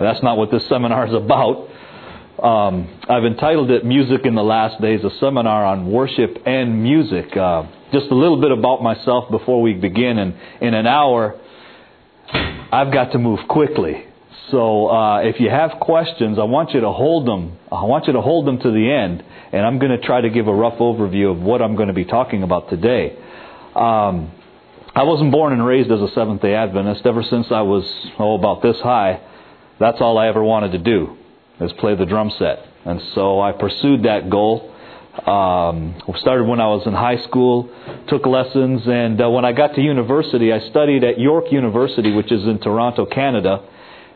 That's not what this seminar is about. I've entitled it Music in the Last Days, a seminar on worship and music. Just a little bit about myself before we begin. And in an hour, I've got to move quickly. So if you have questions, I want you to hold them. I want you to hold them to the end. And I'm going to try to give a rough overview of what I'm going to be talking about today. I wasn't born and raised as a Seventh-day Adventist. Ever since I was, about this high, that's all I ever wanted to do, is play the drum set. And so I pursued that goal. Started when I was in high school, took lessons, and when I got to university, I studied at York University, which is in Toronto, Canada,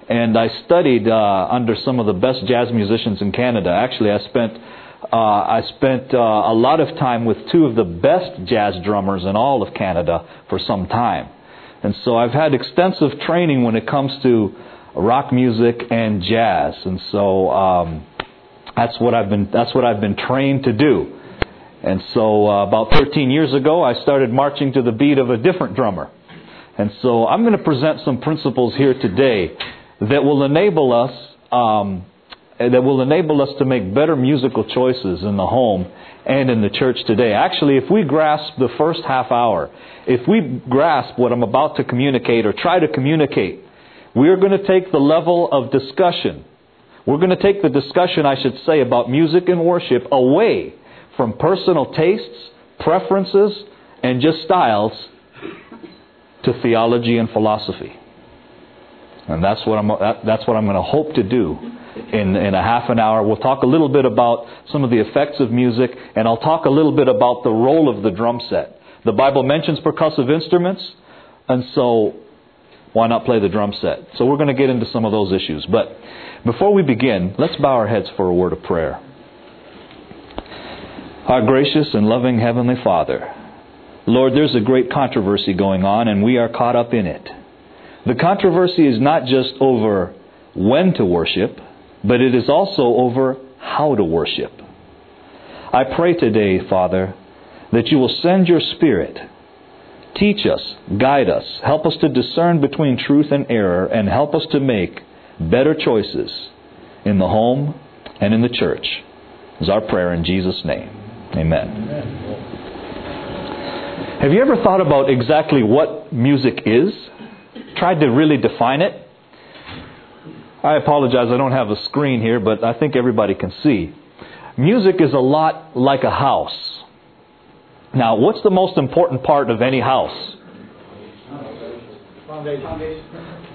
and I studied under some of the best jazz musicians in Canada. Actually, I spent a lot of time with two of the best jazz drummers in all of Canada for some time. And so I've had extensive training when it comes to rock music and jazz, and so that's what I've been trained to do. And so about 13 years ago, I started marching to the beat of a different drummer. And so I'm going to present some principles here today that will enable us to make better musical choices in the home and in the church today. Actually, if we grasp the first half hour, if we grasp what I'm about to communicate or try to communicate, we are going to take the level of discussion. We're going to take the discussion, I should say, about music and worship away from personal tastes, preferences, and just styles to theology and philosophy. And that's what I'm going to hope to do in a half an hour. We'll talk a little bit about some of the effects of music, and I'll talk a little bit about the role of the drum set. The Bible mentions percussive instruments, and so why not play the drum set? So we're going to get into some of those issues. But before we begin, let's bow our heads for a word of prayer. Our gracious and loving Heavenly Father, Lord, there's a great controversy going on, and we are caught up in it. The controversy is not just over when to worship, but it is also over how to worship. I pray today, Father, that you will send your Spirit. Teach us, guide us, help us to discern between truth and error, and help us to make better choices in the home and in the church. Is our prayer in Jesus' name. Amen. Amen. Have you ever thought about exactly what music is? Tried to really define it? I apologize, I don't have a screen here, but I think everybody can see. Music is a lot like a house. Now, what's the most important part of any house? Foundation.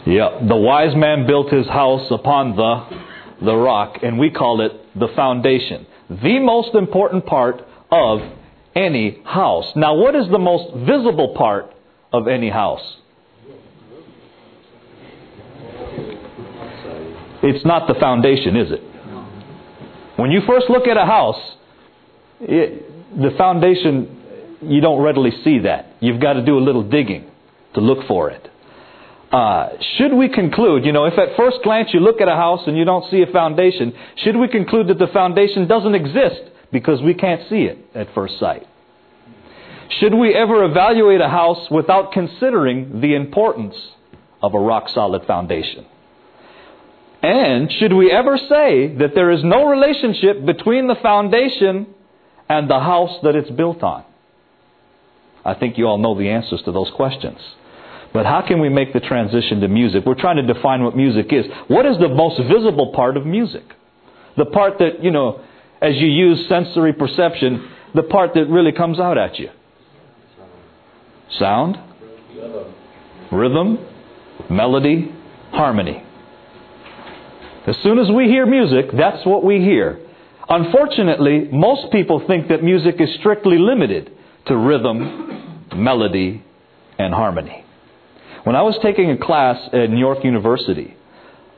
Yeah, the wise man built his house upon the rock, and we call it the foundation. The most important part of any house. Now, what is the most visible part of any house? It's not the foundation, is it? When you first look at a house, the foundation, you don't readily see that. You've got to do a little digging to look for it. Should we conclude, if at first glance you look at a house and you don't see a foundation, should we conclude that the foundation doesn't exist because we can't see it at first sight? Should we ever evaluate a house without considering the importance of a rock-solid foundation? And should we ever say that there is no relationship between the foundation and the house that it's built on? I think you all know the answers to those questions. But how can we make the transition to music? We're trying to define what music is. What is the most visible part of music? The part that, as you use sensory perception, the part that really comes out at you. Sound, rhythm, melody, harmony. As soon as we hear music, that's what we hear. Unfortunately, most people think that music is strictly limited to rhythm, melody, and harmony. When I was taking a class at York University,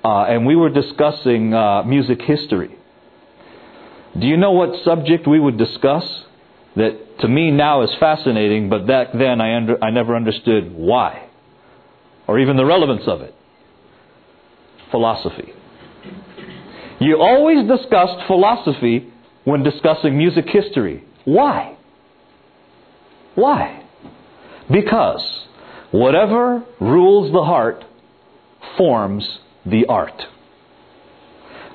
and we were discussing music history, do you know what subject we would discuss that to me now is fascinating, but back then I never understood why, or even the relevance of it? Philosophy. You always discussed philosophy when discussing music history. Why? Why? Because whatever rules the heart forms the art.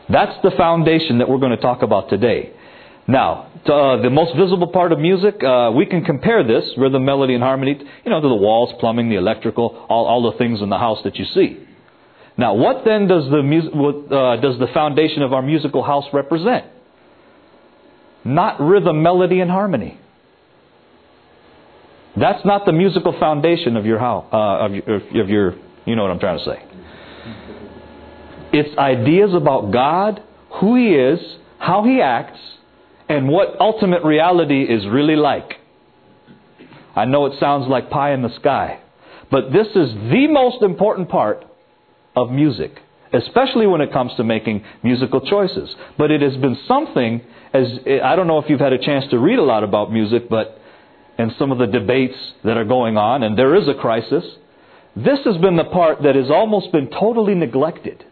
That's the foundation that we're going to talk about today. Now, the most visible part of music, we can compare this, rhythm, melody, and harmony, to the walls, plumbing, the electrical, all the things in the house that you see. Now, what then does the foundation of our musical house represent? Not rhythm, melody, and harmony. That's not the musical foundation of your house, of your, you know what I'm trying to say. It's ideas about God, who He is, how He acts, and what ultimate reality is really like. I know it sounds like pie in the sky, but this is the most important part of music, especially when it comes to making musical choices. But it has been something, as I don't know if you've had a chance to read a lot about music, but in some of the debates that are going on, and there is a crisis, this has been the part that has almost been totally neglected.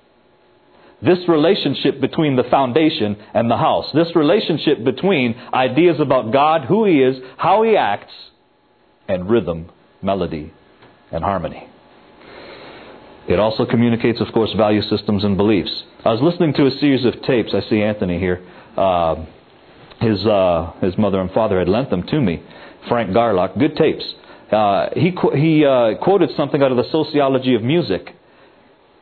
This relationship between the foundation and the house. This relationship between ideas about God, who He is, how He acts, and rhythm, melody, and harmony. It also communicates, of course, value systems and beliefs. I was listening to a series of tapes. I see Anthony here. His mother and father had lent them to me. Frank Garlock. Good tapes. He quoted something out of the Sociology of Music.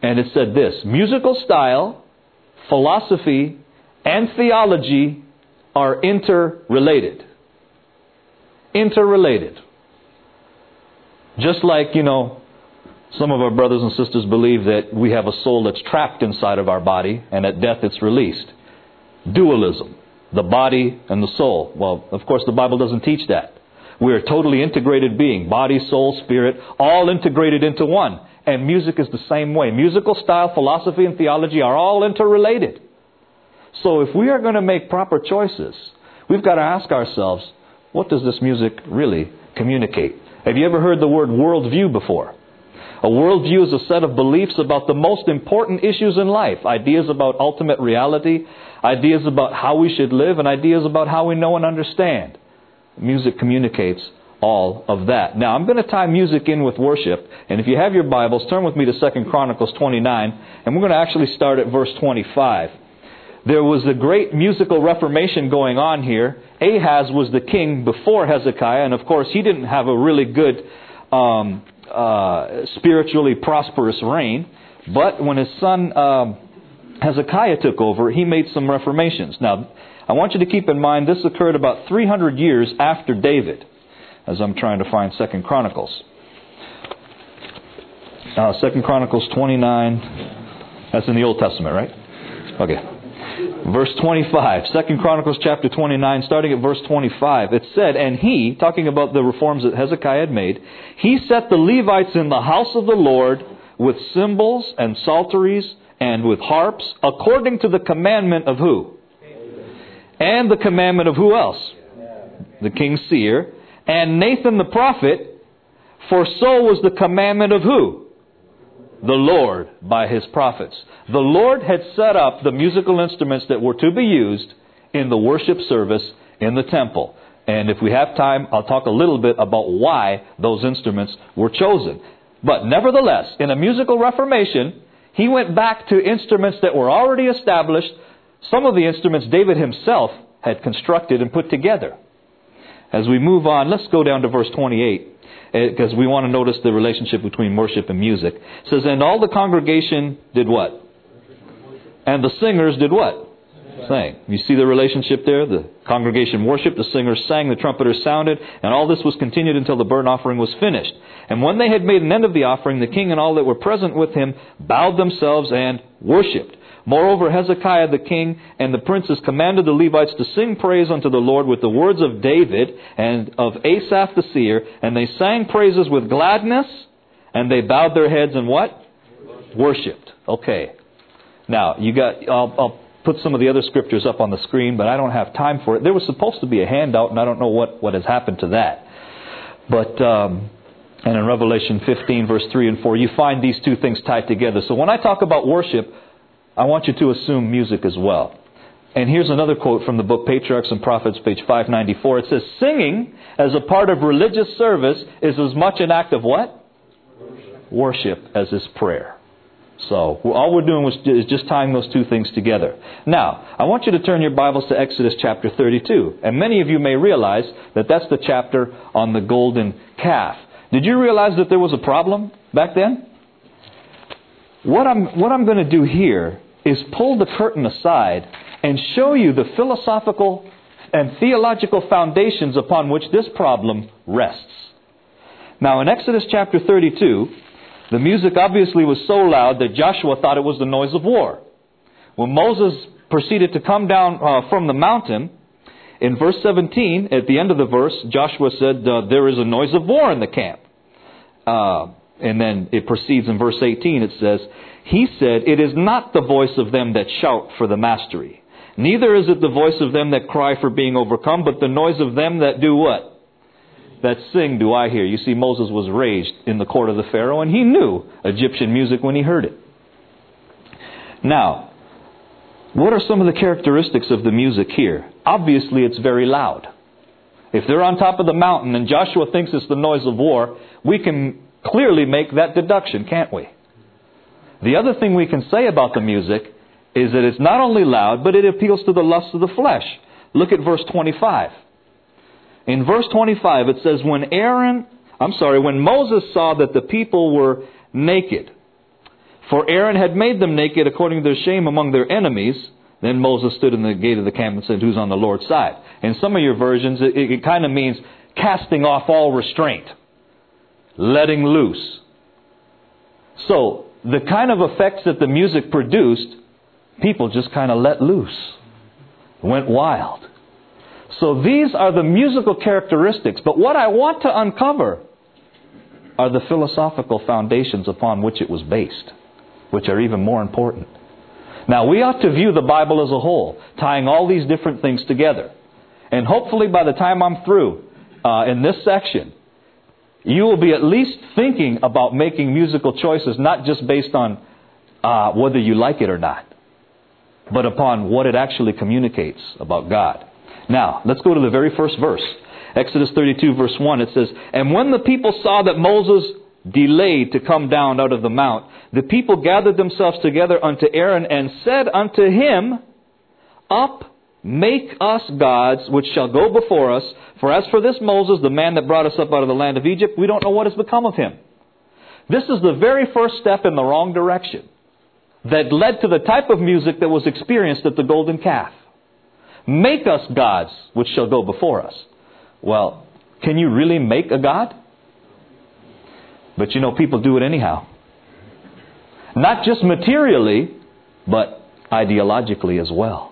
And it said this: musical style, philosophy, and theology are interrelated. Interrelated. Just like, some of our brothers and sisters believe that we have a soul that's trapped inside of our body, and at death it's released. Dualism. The body and the soul. Well, of course, the Bible doesn't teach that. We're a totally integrated being. Body, soul, spirit, all integrated into one. And music is the same way. Musical style, philosophy, and theology are all interrelated. So if we are going to make proper choices, we've got to ask ourselves, what does this music really communicate? Have you ever heard the word worldview before? A worldview is a set of beliefs about the most important issues in life. Ideas about ultimate reality, ideas about how we should live, and ideas about how we know and understand. Music communicates all of that. Now, I'm going to tie music in with worship. And if you have your Bibles, turn with me to 2 Chronicles 29. And we're going to actually start at verse 25. There was a great musical reformation going on here. Ahaz was the king before Hezekiah. And of course, he didn't have a really good spiritually prosperous reign. But when his son Hezekiah took over, he made some reformations. Now, I want you to keep in mind this occurred about 300 years after David. As I'm trying to find 2 Chronicles. 2 Chronicles 29. That's in the Old Testament, right? Okay. Verse 25. 2 Chronicles chapter 29, starting at verse 25. It said, and he, talking about the reforms that Hezekiah had made, he set the Levites in the house of the Lord with cymbals and psalteries and with harps, according to the commandment of who? And the commandment of who else? The king's seer. And Nathan the prophet, for so was the commandment of who? The Lord by His prophets. The Lord had set up the musical instruments that were to be used in the worship service in the temple. And if we have time, I'll talk a little bit about why those instruments were chosen. But nevertheless, in a musical reformation, he went back to instruments that were already established. Some of the instruments David himself had constructed and put together. As we move on, let's go down to verse 28, because we want to notice the relationship between worship and music. It says, and all the congregation did what? And the singers did what? Sang. You see the relationship there? The congregation worshiped, the singers sang, the trumpeters sounded, and all this was continued until the burnt offering was finished. And when they had made an end of the offering, the king and all that were present with him bowed themselves and worshipped. Moreover, Hezekiah the king and the princes commanded the Levites to sing praise unto the Lord with the words of David and of Asaph the seer, and they sang praises with gladness, and they bowed their heads and what? Worshipped. Okay. Now, I'll put some of the other scriptures up on the screen, but I don't have time for it. There was supposed to be a handout, and I don't know what has happened to that. But and in Revelation 15, verse 3 and 4, you find these two things tied together. So when I talk about worship, I want you to assume music as well. And here's another quote from the book Patriarchs and Prophets, page 594. It says, singing as a part of religious service is as much an act of what? Worship as is prayer. So all we're doing is just tying those two things together. Now, I want you to turn your Bibles to Exodus chapter 32. And many of you may realize that that's the chapter on the golden calf. Did you realize that there was a problem back then? What I'm going to do here is pull the curtain aside and show you the philosophical and theological foundations upon which this problem rests. Now, in Exodus chapter 32, the music obviously was so loud that Joshua thought it was the noise of war. When Moses proceeded to come down from the mountain, in verse 17, at the end of the verse, Joshua said, there is a noise of war in the camp. And then it proceeds in verse 18, it says, he said, it is not the voice of them that shout for the mastery. Neither is it the voice of them that cry for being overcome, but the noise of them that do what? That sing do I hear. You see, Moses was raised in the court of the Pharaoh, and he knew Egyptian music when he heard it. Now, what are some of the characteristics of the music here? Obviously, it's very loud. If they're on top of the mountain and Joshua thinks it's the noise of war, we can clearly make that deduction, can't we? The other thing we can say about the music is that it's not only loud, but it appeals to the lust of the flesh. Look at verse 25. In verse 25, it says, when Moses saw that the people were naked, for Aaron had made them naked according to their shame among their enemies, then Moses stood in the gate of the camp and said, who's on the Lord's side? In some of your versions, it kind of means casting off all restraint, letting loose. So, the kind of effects that the music produced, people just kind of let loose, went wild. So these are the musical characteristics, but what I want to uncover are the philosophical foundations upon which it was based, which are even more important. Now, we ought to view the Bible as a whole, tying all these different things together. And hopefully by the time I'm through in this section, you will be at least thinking about making musical choices, not just based on whether you like it or not, but upon what it actually communicates about God. Now, let's go to the very first verse. Exodus 32, verse 1, it says, and when the people saw that Moses delayed to come down out of the mount, the people gathered themselves together unto Aaron and said unto him, up, make us gods, which shall go before us. For as for this Moses, the man that brought us up out of the land of Egypt, we don't know what has become of him. This is the very first step in the wrong direction that led to the type of music that was experienced at the golden calf. Make us gods, which shall go before us. Well, can you really make a god? But you know, people do it anyhow. Not just materially, but ideologically as well.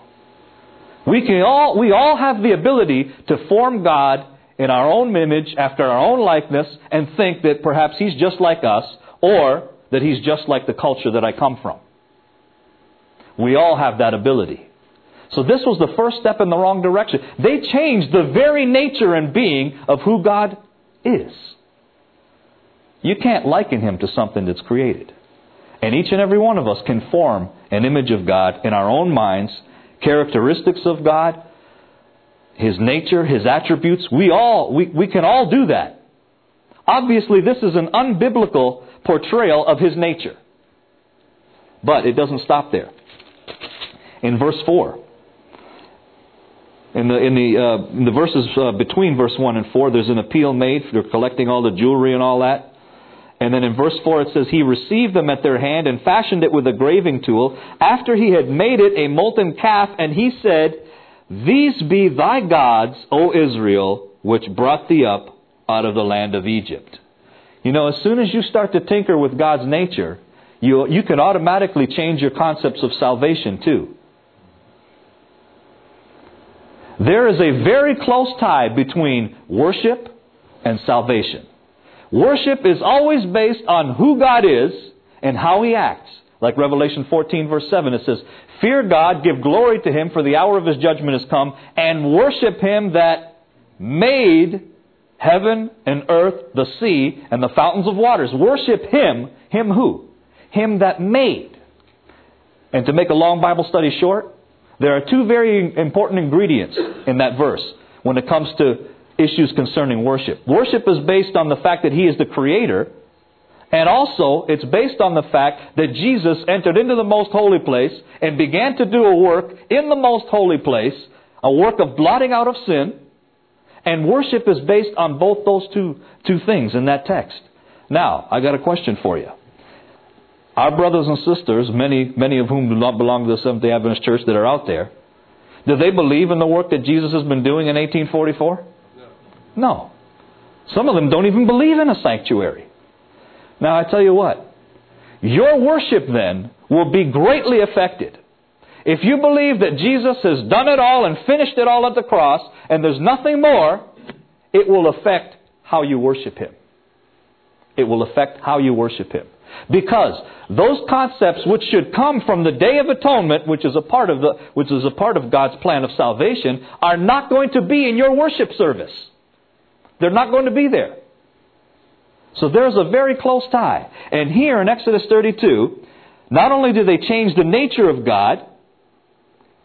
We all have the ability to form God in our own image, after our own likeness, and think that perhaps he's just like us, or that he's just like the culture that I come from. We all have that ability. So this was the first step in the wrong direction. They changed the very nature and being of who God is. You can't liken him to something that's created. And each and every one of us can form an image of God in our own minds, characteristics of God, his nature, his attributes. We can all do that. Obviously, this is an unbiblical portrayal of his nature. But it doesn't stop there. In verse 4, in the verses between verse 1 and 4, there's an appeal made for collecting all the jewelry and all that. And then in verse 4 it says, he received them at their hand and fashioned it with a graving tool. After he had made it a molten calf, and he said, these be thy gods, O Israel, which brought thee up out of the land of Egypt. You know, as soon as you start to tinker with God's nature, you can automatically change your concepts of salvation too. There is a very close tie between worship and salvation. Worship is always based on who God is and how he acts. Like Revelation 14, verse 7, it says, fear God, give glory to him, for the hour of his judgment has come, and worship him that made heaven and earth, the sea, and the fountains of waters. Worship him. Him who? Him that made. And to make a long Bible study short, there are two very important ingredients in that verse when it comes to issues concerning worship. Worship is based on the fact that he is the creator And also, it's based on the fact that Jesus entered into the most holy place and began to do a work in the most holy place, a work of blotting out of sin. And worship is based on both those two things in that text. Now, I got a question for you. Our brothers and sisters, many of whom do not belong to the Seventh-day Adventist Church that are out there, do they believe in the work that Jesus has been doing in 1844? No. Some of them don't even believe in a sanctuary. Now, I tell you what, your worship then will be greatly affected. If you believe that Jesus has done it all and finished it all at the cross and there's nothing more, it will affect how you worship Him. It will affect how you worship Him. Because those concepts which should come from the Day of Atonement, which is a part of God's plan of salvation, are not going to be in your worship service. They're not going to be there. So there's a very close tie. And here in Exodus 32, not only do they change the nature of God,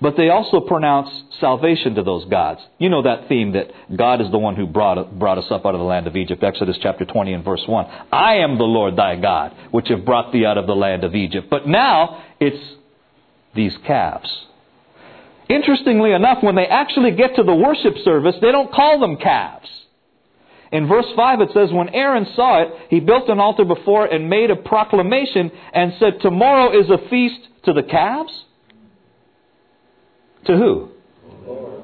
but they also pronounce salvation to those gods. You know that theme that God is the one who brought us up out of the land of Egypt. Exodus chapter 20 and verse 1. I am the Lord thy God, which have brought thee out of the land of Egypt. But now it's these calves. Interestingly enough, when they actually get to the worship service, they don't call them calves. In verse 5 it says, when Aaron saw it, he built an altar before it and made a proclamation and said, tomorrow is a feast to the calves? To who? Lord.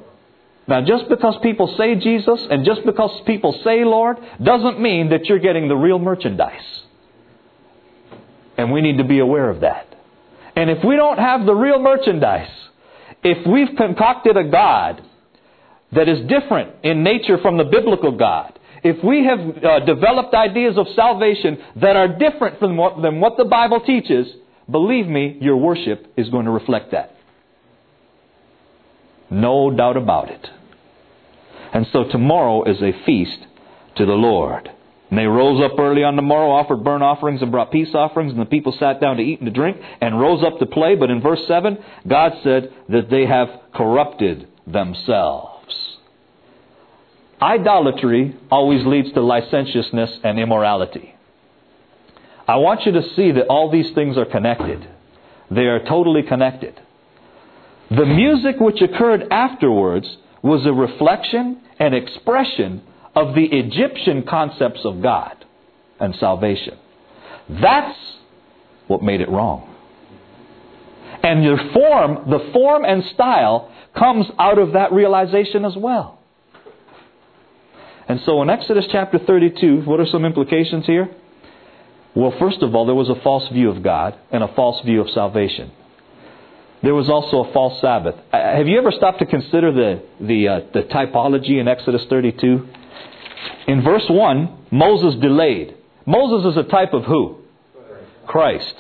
Now, just because people say Jesus and just because people say Lord doesn't mean that you're getting the real merchandise. And we need to be aware of that. And if we don't have the real merchandise, if we've concocted a God that is different in nature from the biblical God, if we have developed ideas of salvation that are different from than what the Bible teaches, believe me, your worship is going to reflect that. No doubt about it. And so tomorrow is a feast to the Lord. And they rose up early on the morrow, offered burnt offerings and brought peace offerings, and the people sat down to eat and to drink and rose up to play. But in verse 7, God said that they have corrupted themselves. Idolatry always leads to licentiousness and immorality. I want you to see that all these things are connected. They are totally connected. The music which occurred afterwards was a reflection and expression of the Egyptian concepts of God and salvation. That's what made it wrong. And your form, the form and style comes out of that realization as well. And so in Exodus chapter 32, what are some implications here? Well, first of all, there was a false view of God and a false view of salvation. There was also a false Sabbath. Have you ever stopped to consider the typology in Exodus 32? In verse 1, Moses delayed. Moses is a type of who? Christ.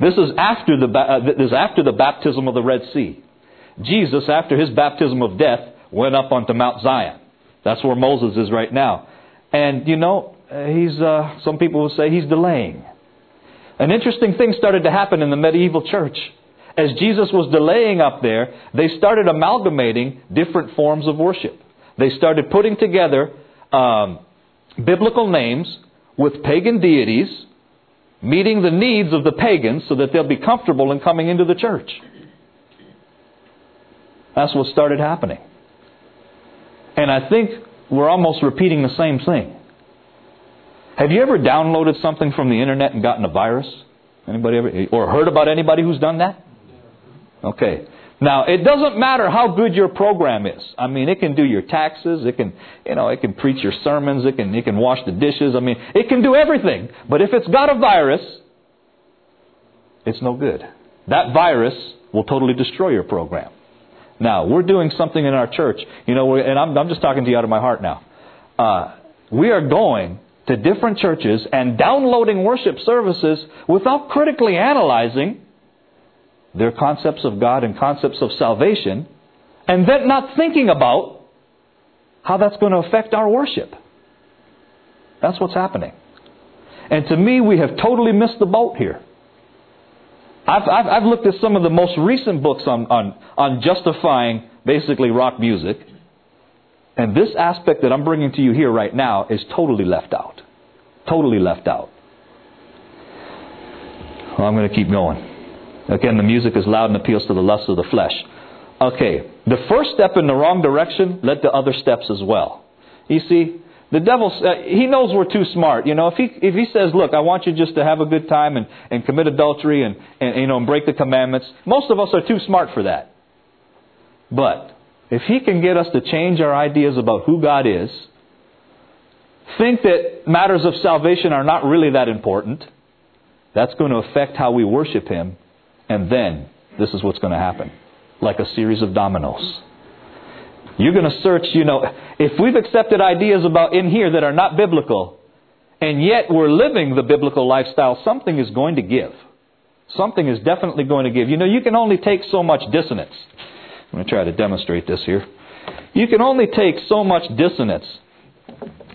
This is after the baptism of the Red Sea. Jesus, after his baptism of death, went up onto Mount Zion. That's where Moses is right now. And, you know, some people will say he's delaying. An interesting thing started to happen in the medieval church. As Jesus was delaying up there, they started amalgamating different forms of worship. They started putting together biblical names with pagan deities, meeting the needs of the pagans so that they'll be comfortable in coming into the church. That's what started happening. And I think we're almost repeating the same thing. Have you ever downloaded something from the internet and gotten a virus? Anybody ever? Or heard about anybody who's done that? Okay. Now, it doesn't matter how good your program is. I mean, it can do your taxes. It can preach your sermons. It can wash the dishes. I mean, it can do everything. But if it's got a virus, it's no good. That virus will totally destroy your program. Now, we're doing something in our church, you know, and I'm just talking to you out of my heart now. We are going to different churches and downloading worship services without critically analyzing their concepts of God and concepts of salvation, and then not thinking about how that's going to affect our worship. That's what's happening. And to me, we have totally missed the boat here. I've looked at some of the most recent books on justifying basically rock music. And this aspect that I'm bringing to you here right now is totally left out. Totally left out. Well, I'm going to keep going. Again, the music is loud and appeals to the lusts of the flesh. Okay, the first step in the wrong direction led to other steps as well. You see, the devil, he knows we're too smart. You know, if he says, look, I want you just to have a good time and commit adultery and break the commandments, most of us are too smart for that. But if he can get us to change our ideas about who God is, think that matters of salvation are not really that important, that's going to affect how we worship Him. And then, this is what's going to happen. Like a series of dominoes. You're going to search, if we've accepted ideas about in here that are not biblical, and yet we're living the biblical lifestyle, something is going to give. Something is definitely going to give. You can only take so much dissonance. I'm going to try to demonstrate this here. You can only take so much dissonance.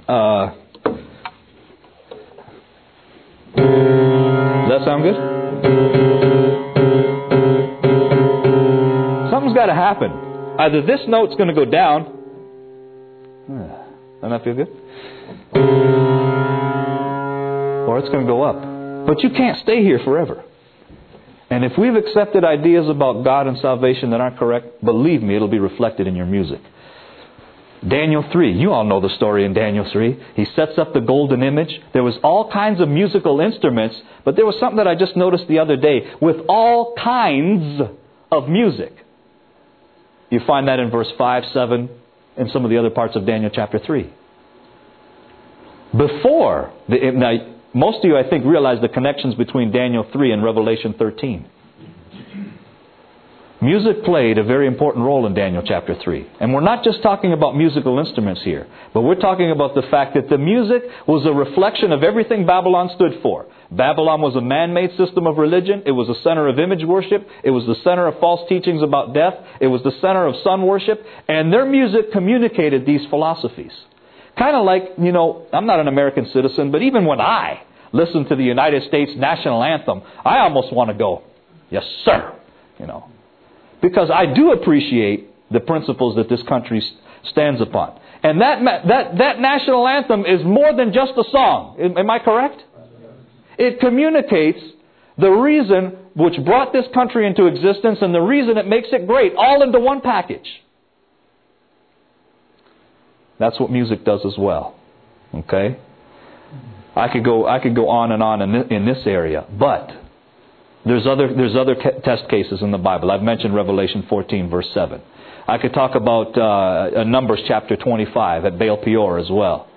Does that sound good? Something's got to happen. Either this note's going to go down. Doesn't that feel good? Or it's going to go up. But you can't stay here forever. And if we've accepted ideas about God and salvation that aren't correct, believe me, it'll be reflected in your music. Daniel 3. You all know the story in Daniel 3. He sets up the golden image. There was all kinds of musical instruments, but there was something that I just noticed the other day with all kinds of music. You find that in verse 5, 7, and some of the other parts of Daniel chapter 3. Most of you, I think, realize the connections between Daniel 3 and Revelation 13. Music played a very important role in Daniel chapter 3. And we're not just talking about musical instruments here, but we're talking about the fact that the music was a reflection of everything Babylon stood for. Babylon was a man-made system of religion. It was the center of image worship. It was the center of false teachings about death. It was the center of sun worship. And their music communicated these philosophies. Kind of like, I'm not an American citizen, but even when I listen to the United States national anthem, I almost want to go, yes, sir, because I do appreciate the principles that this country stands upon. And that national anthem is more than just a song. Am I correct? It communicates the reason which brought this country into existence and the reason it makes it great, all into one package. That's what music does as well. Okay? I could go on and on in this area, but there's other test cases in the Bible. I've mentioned Revelation 14, verse 7. I could talk about Numbers chapter 25 at Baal Peor as well.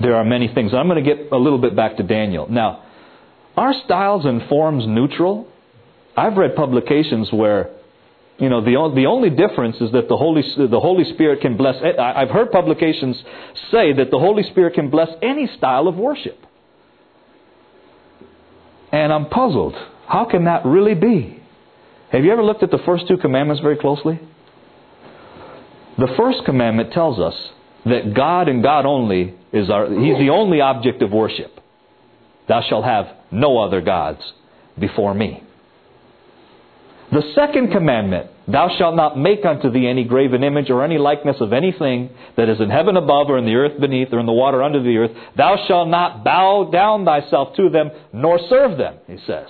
There are many things. I'm going to get a little bit back to Daniel. Now, are styles and forms neutral? I've read publications where the only difference is that the Holy Spirit can bless. I've heard publications say that the Holy Spirit can bless any style of worship. And I'm puzzled. How can that really be? Have you ever looked at the first two commandments very closely? The first commandment tells us that God and God only is He's the only object of worship. Thou shalt have no other gods before me. The second commandment, thou shalt not make unto thee any graven image or any likeness of anything that is in heaven above or in the earth beneath or in the water under the earth. Thou shalt not bow down thyself to them nor serve them, he says.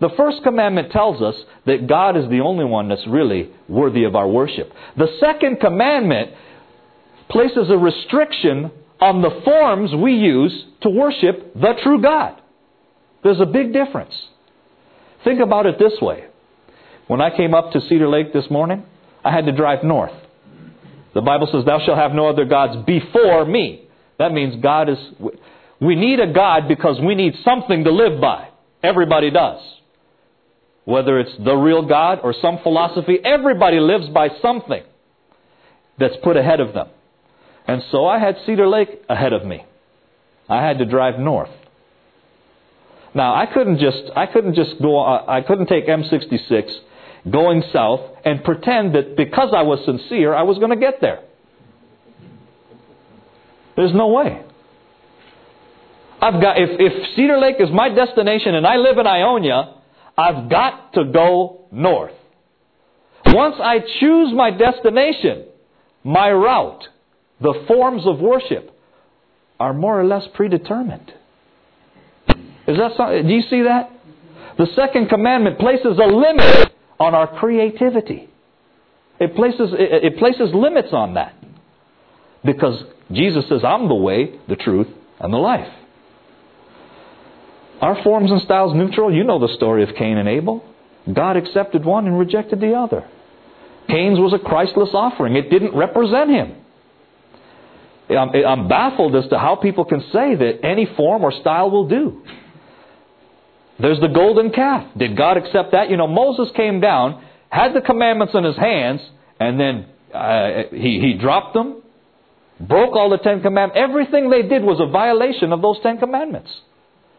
The first commandment tells us that God is the only one that's really worthy of our worship. The second commandment places a restriction on the forms we use to worship the true God. There's a big difference. Think about it this way. When I came up to Cedar Lake this morning, I had to drive north. The Bible says, thou shalt have no other gods before me. That means we need a God because we need something to live by. Everybody does. Whether it's the real God or some philosophy, everybody lives by something that's put ahead of them. And so I had Cedar Lake ahead of me. I had to drive north. Now, I couldn't take M66 going south and pretend that because I was sincere, I was going to get there. There's no way. If Cedar Lake is my destination and I live in Ionia, I've got to go north. Once I choose my destination, my route, the forms of worship are more or less predetermined. Is that something? Do you see that? The second commandment places a limit on our creativity. It places limits on that. Because Jesus says, I'm the way, the truth, and the life. Our forms and styles neutral. You know the story of Cain and Abel. God accepted one and rejected the other. Cain's was a Christless offering. It didn't represent him. I'm baffled as to how people can say that any form or style will do. There's the golden calf. Did God accept that? You know, Moses came down, had the commandments in his hands, and then he dropped them, broke all the 10 commandments. Everything they did was a violation of those 10 commandments.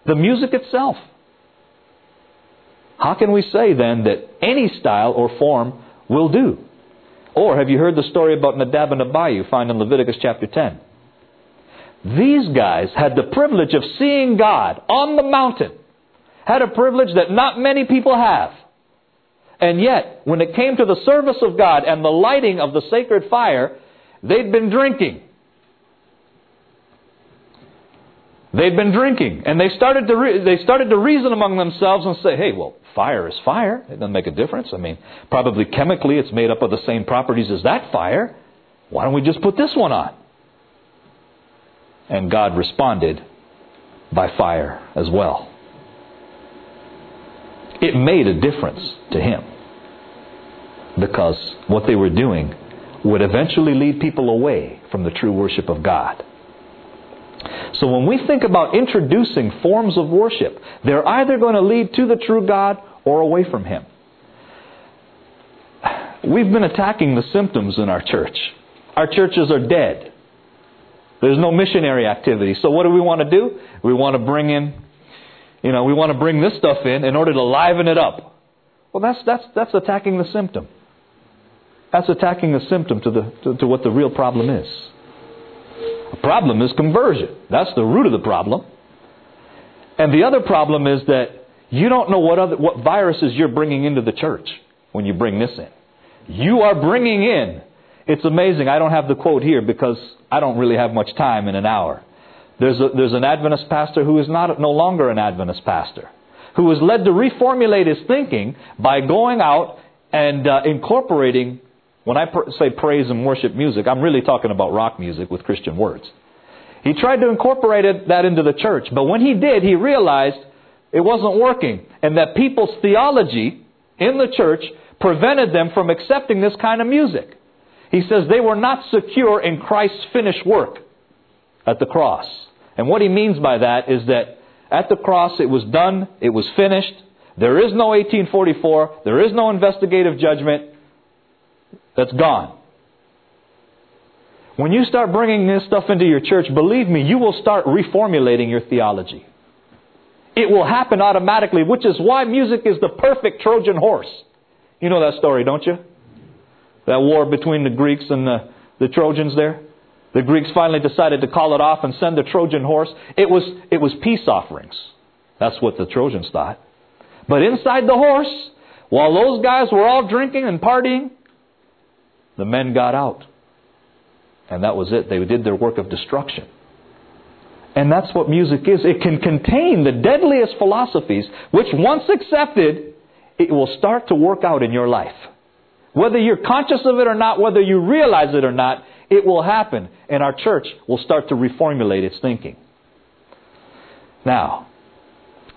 The music itself. How can we say then that any style or form will do? Or have you heard the story about Nadab and Abihu found in Leviticus chapter 10? These guys had the privilege of seeing God on the mountain. Had a privilege that not many people have. And yet, when it came to the service of God and the lighting of the sacred fire, they'd been drinking. They'd been drinking. And they started to reason among themselves and say, hey, well, fire is fire. It doesn't make a difference. I mean, probably chemically it's made up of the same properties as that fire. Why don't we just put this one on? And God responded by fire as well. It made a difference to him. Because what they were doing would eventually lead people away from the true worship of God. So when we think about introducing forms of worship, they're either going to lead to the true God or away from Him. We've been attacking the symptoms in our church. Our churches are dead. There's no missionary activity. So what do we want to do? We want to bring in, we want to bring this stuff in order to liven it up. Well, that's attacking the symptom. That's attacking the symptom to what the real problem is. The problem is conversion. That's the root of the problem. And the other problem is that you don't know what viruses you're bringing into the church when you bring this in. You are bringing in. It's amazing. I don't have the quote here because I don't really have much time in an hour. There's an Adventist pastor who is no longer an Adventist pastor, who was led to reformulate his thinking by going out and incorporating. When I say praise and worship music, I'm really talking about rock music with Christian words. He tried to incorporate that into the church, but when he did, he realized it wasn't working, and that people's theology in the church prevented them from accepting this kind of music. He says they were not secure in Christ's finished work at the cross. And what he means by that is that at the cross it was done, it was finished, there is no 1844, there is no investigative judgment. That's gone. When you start bringing this stuff into your church, believe me, you will start reformulating your theology. It will happen automatically, which is why music is the perfect Trojan horse. You know that story, don't you? That war between the Greeks and the Trojans there. The Greeks finally decided to call it off and send the Trojan horse. It was peace offerings. That's what the Trojans thought. But inside the horse, while those guys were all drinking and partying, the men got out. And that was it. They did their work of destruction. And that's what music is. It can contain the deadliest philosophies, which once accepted, it will start to work out in your life. Whether you're conscious of it or not, whether you realize it or not, it will happen. And our church will start to reformulate its thinking. Now,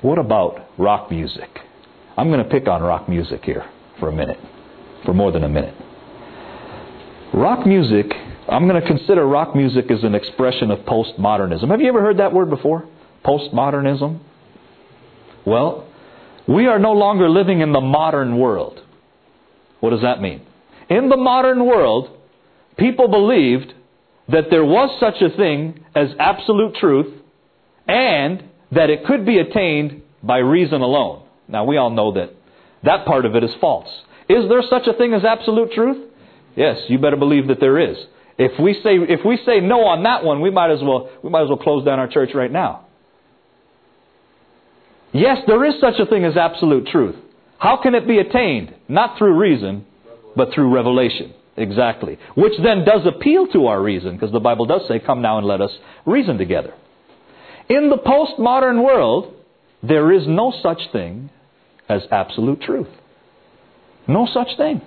what about rock music? I'm going to pick on rock music here for a minute, for more than a minute. Rock music, I'm going to consider rock music as an expression of postmodernism. Have you ever heard that word before? Postmodernism? Well, we are no longer living in the modern world. What does that mean? In the modern world, people believed that there was such a thing as absolute truth and that it could be attained by reason alone. Now, we all know that that part of it is false. Is there such a thing as absolute truth? Yes, you better believe that there is. If we say no on that one, we might as well close down our church right now. Yes, there is such a thing as absolute truth. How can it be attained? Not through reason, but through revelation. Exactly. Which then does appeal to our reason, because the Bible does say, come now and let us reason together. In the postmodern world, there is no such thing as absolute truth. No such thing.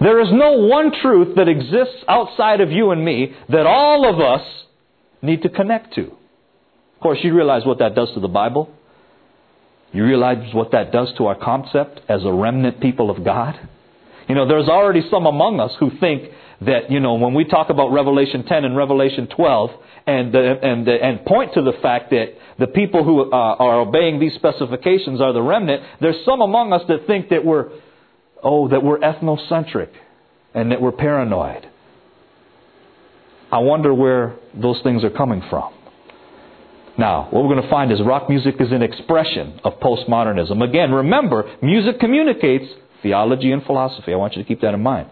There is no one truth that exists outside of you and me that all of us need to connect to. Of course, you realize what that does to the Bible. You realize what that does to our concept as a remnant people of God. You know, there's already some among us who think that, you know, when we talk about Revelation 10 and Revelation 12 and point to the fact that the people who are obeying these specifications are the remnant, there's some among us that think that we're ethnocentric and that we're paranoid. I wonder where those things are coming from. Now, what we're going to find is rock music is an expression of postmodernism. Again, remember, music communicates theology and philosophy. I want you to keep that in mind.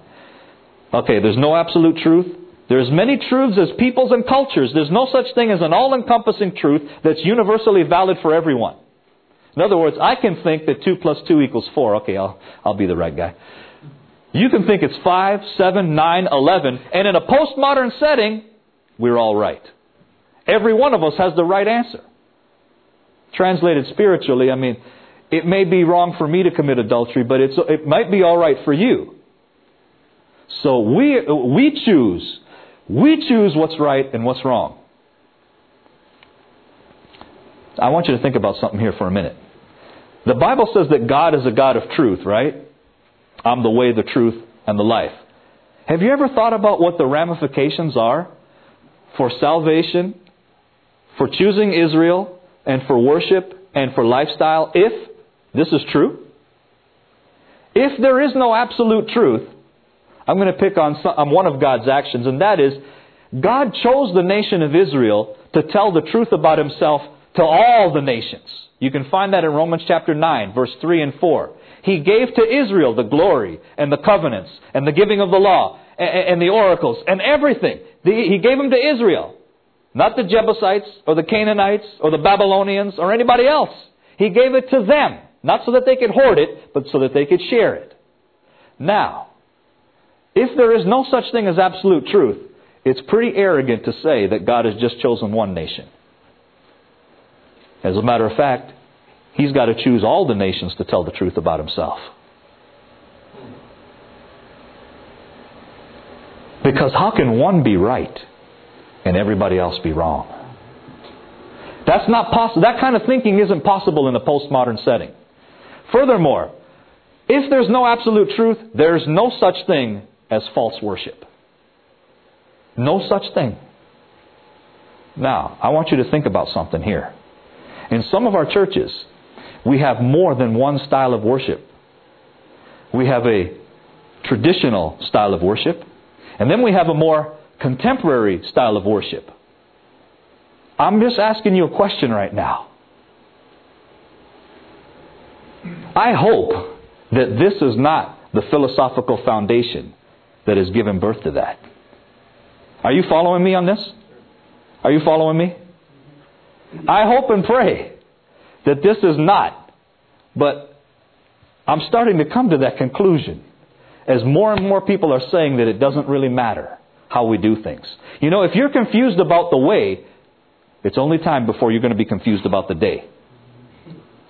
Okay, there's no absolute truth. There's as many truths as peoples and cultures. There's no such thing as an all-encompassing truth that's universally valid for everyone. In other words, I can think that 2 plus 2 equals 4. Okay, I'll be the right guy. You can think it's 5, 7, 9, 11. And in a postmodern setting, we're all right. Every one of us has the right answer. Translated spiritually, I mean, it may be wrong for me to commit adultery, but it might be all right for you. So we choose what's right and what's wrong. I want you to think about something here for a minute. The Bible says that God is a God of truth, right? I'm the way, the truth, and the life. Have you ever thought about what the ramifications are for salvation, for choosing Israel, and for worship, and for lifestyle, if this is true? If there is no absolute truth, I'm going to pick on one of God's actions, and that is, God chose the nation of Israel to tell the truth about Himself to all the nations. You can find that in Romans chapter 9, verse 3 and 4. He gave to Israel the glory and the covenants and the giving of the law and the oracles and everything. He gave them to Israel, not the Jebusites or the Canaanites or the Babylonians or anybody else. He gave it to them, not so that they could hoard it, but so that they could share it. Now, if there is no such thing as absolute truth, it's pretty arrogant to say that God has just chosen one nation. As a matter of fact, He's got to choose all the nations to tell the truth about Himself. Because how can one be right and everybody else be wrong? That's not possible. That kind of thinking isn't possible in a postmodern setting. Furthermore, if there's no absolute truth, there's no such thing as false worship. No such thing. Now, I want you to think about something here. In some of our churches, we have more than one style of worship. We have a traditional style of worship, and then we have a more contemporary style of worship. I'm just asking you a question right now. I hope that this is not the philosophical foundation that has given birth to that. Are you following me on this? Are you following me? I hope and pray that this is not, but I'm starting to come to that conclusion as more and more people are saying that it doesn't really matter how we do things. You know, if you're confused about the way, it's only time before you're going to be confused about the day.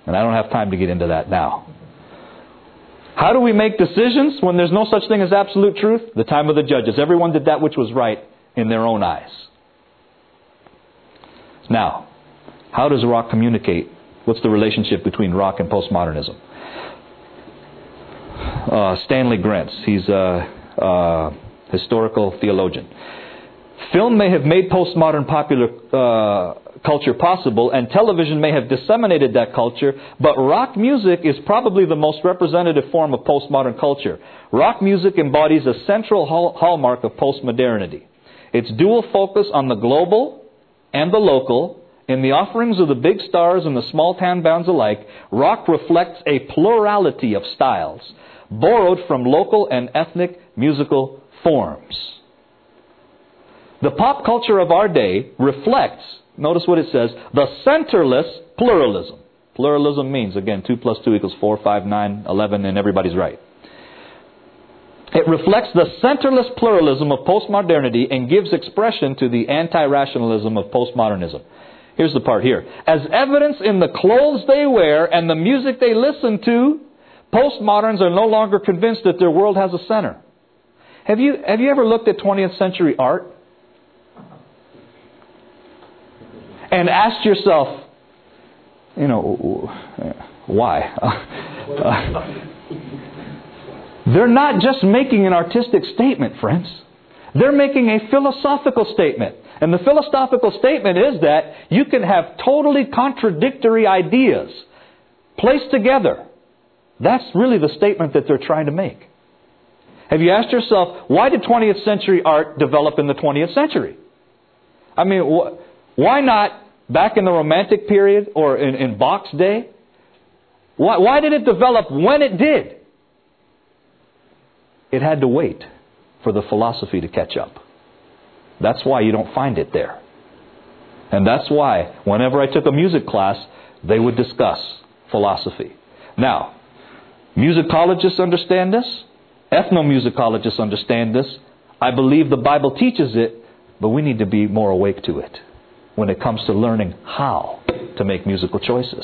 And I don't have time to get into that now. How do we make decisions when there's no such thing as absolute truth? The time of the judges. Everyone did that which was right in their own eyes. Now, how does rock communicate? What's the relationship between rock and postmodernism? Stanley Grentz, he's a historical theologian. Film may have made postmodern popular culture possible, and television may have disseminated that culture, but rock music is probably the most representative form of postmodern culture. Rock music embodies a central hallmark of postmodernity. Its dual focus on the global and the local, in the offerings of the big stars and the small town bands alike, rock reflects a plurality of styles borrowed from local and ethnic musical forms. The pop culture of our day reflects, notice what it says, the centerless pluralism. Pluralism means, again, 2 plus 2 equals 4, 5, 9, 11, and everybody's right. It reflects the centerless pluralism of postmodernity and gives expression to the anti-rationalism of postmodernism. Here's the part here. As evidence in the clothes they wear and the music they listen to, postmoderns are no longer convinced that their world has a center. Have you ever looked at 20th century art and asked yourself, you know, why? They're not just making an artistic statement, friends. They're making a philosophical statement. And the philosophical statement is that you can have totally contradictory ideas placed together. That's really the statement that they're trying to make. Have you asked yourself, why did 20th century art develop in the 20th century? I mean, why not back in the Romantic period or in Bach's day? Why did it develop when it did? It had to wait for the philosophy to catch up. That's why you don't find it there. And that's why whenever I took a music class, they would discuss philosophy. Now, musicologists understand this. Ethnomusicologists understand this. I believe the Bible teaches it, but we need to be more awake to it when it comes to learning how to make musical choices.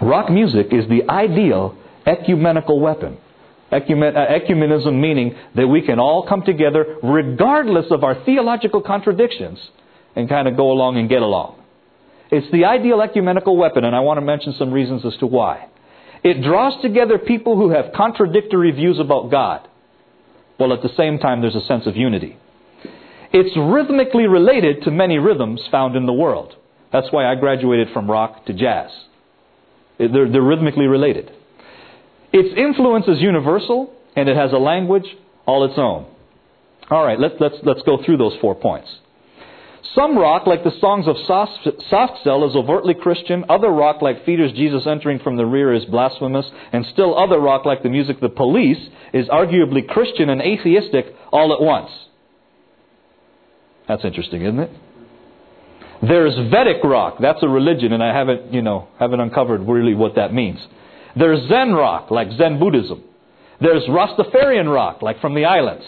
Rock music is the ideal ecumenical weapon. Ecumenism meaning that we can all come together regardless of our theological contradictions and kind of go along and get along. It's the ideal ecumenical weapon, and I want to mention some reasons as to why. It draws together people who have contradictory views about God, while at the same time there's a sense of unity. It's rhythmically related to many rhythms found in the world. That's why I graduated from rock to jazz. They're rhythmically related. Its influence is universal, and it has a language all its own. All right, let's go through those 4 points. Some rock, like the songs of Soft Cell, is overtly Christian. Other rock, like Feeder's Jesus Entering from the Rear, is blasphemous. And still other rock, like the music of The Police, is arguably Christian and atheistic all at once. That's interesting, isn't it? There's Vedic rock. That's a religion, and I haven't uncovered really what that means. There's Zen rock, like Zen Buddhism. There's Rastafarian rock, like from the islands.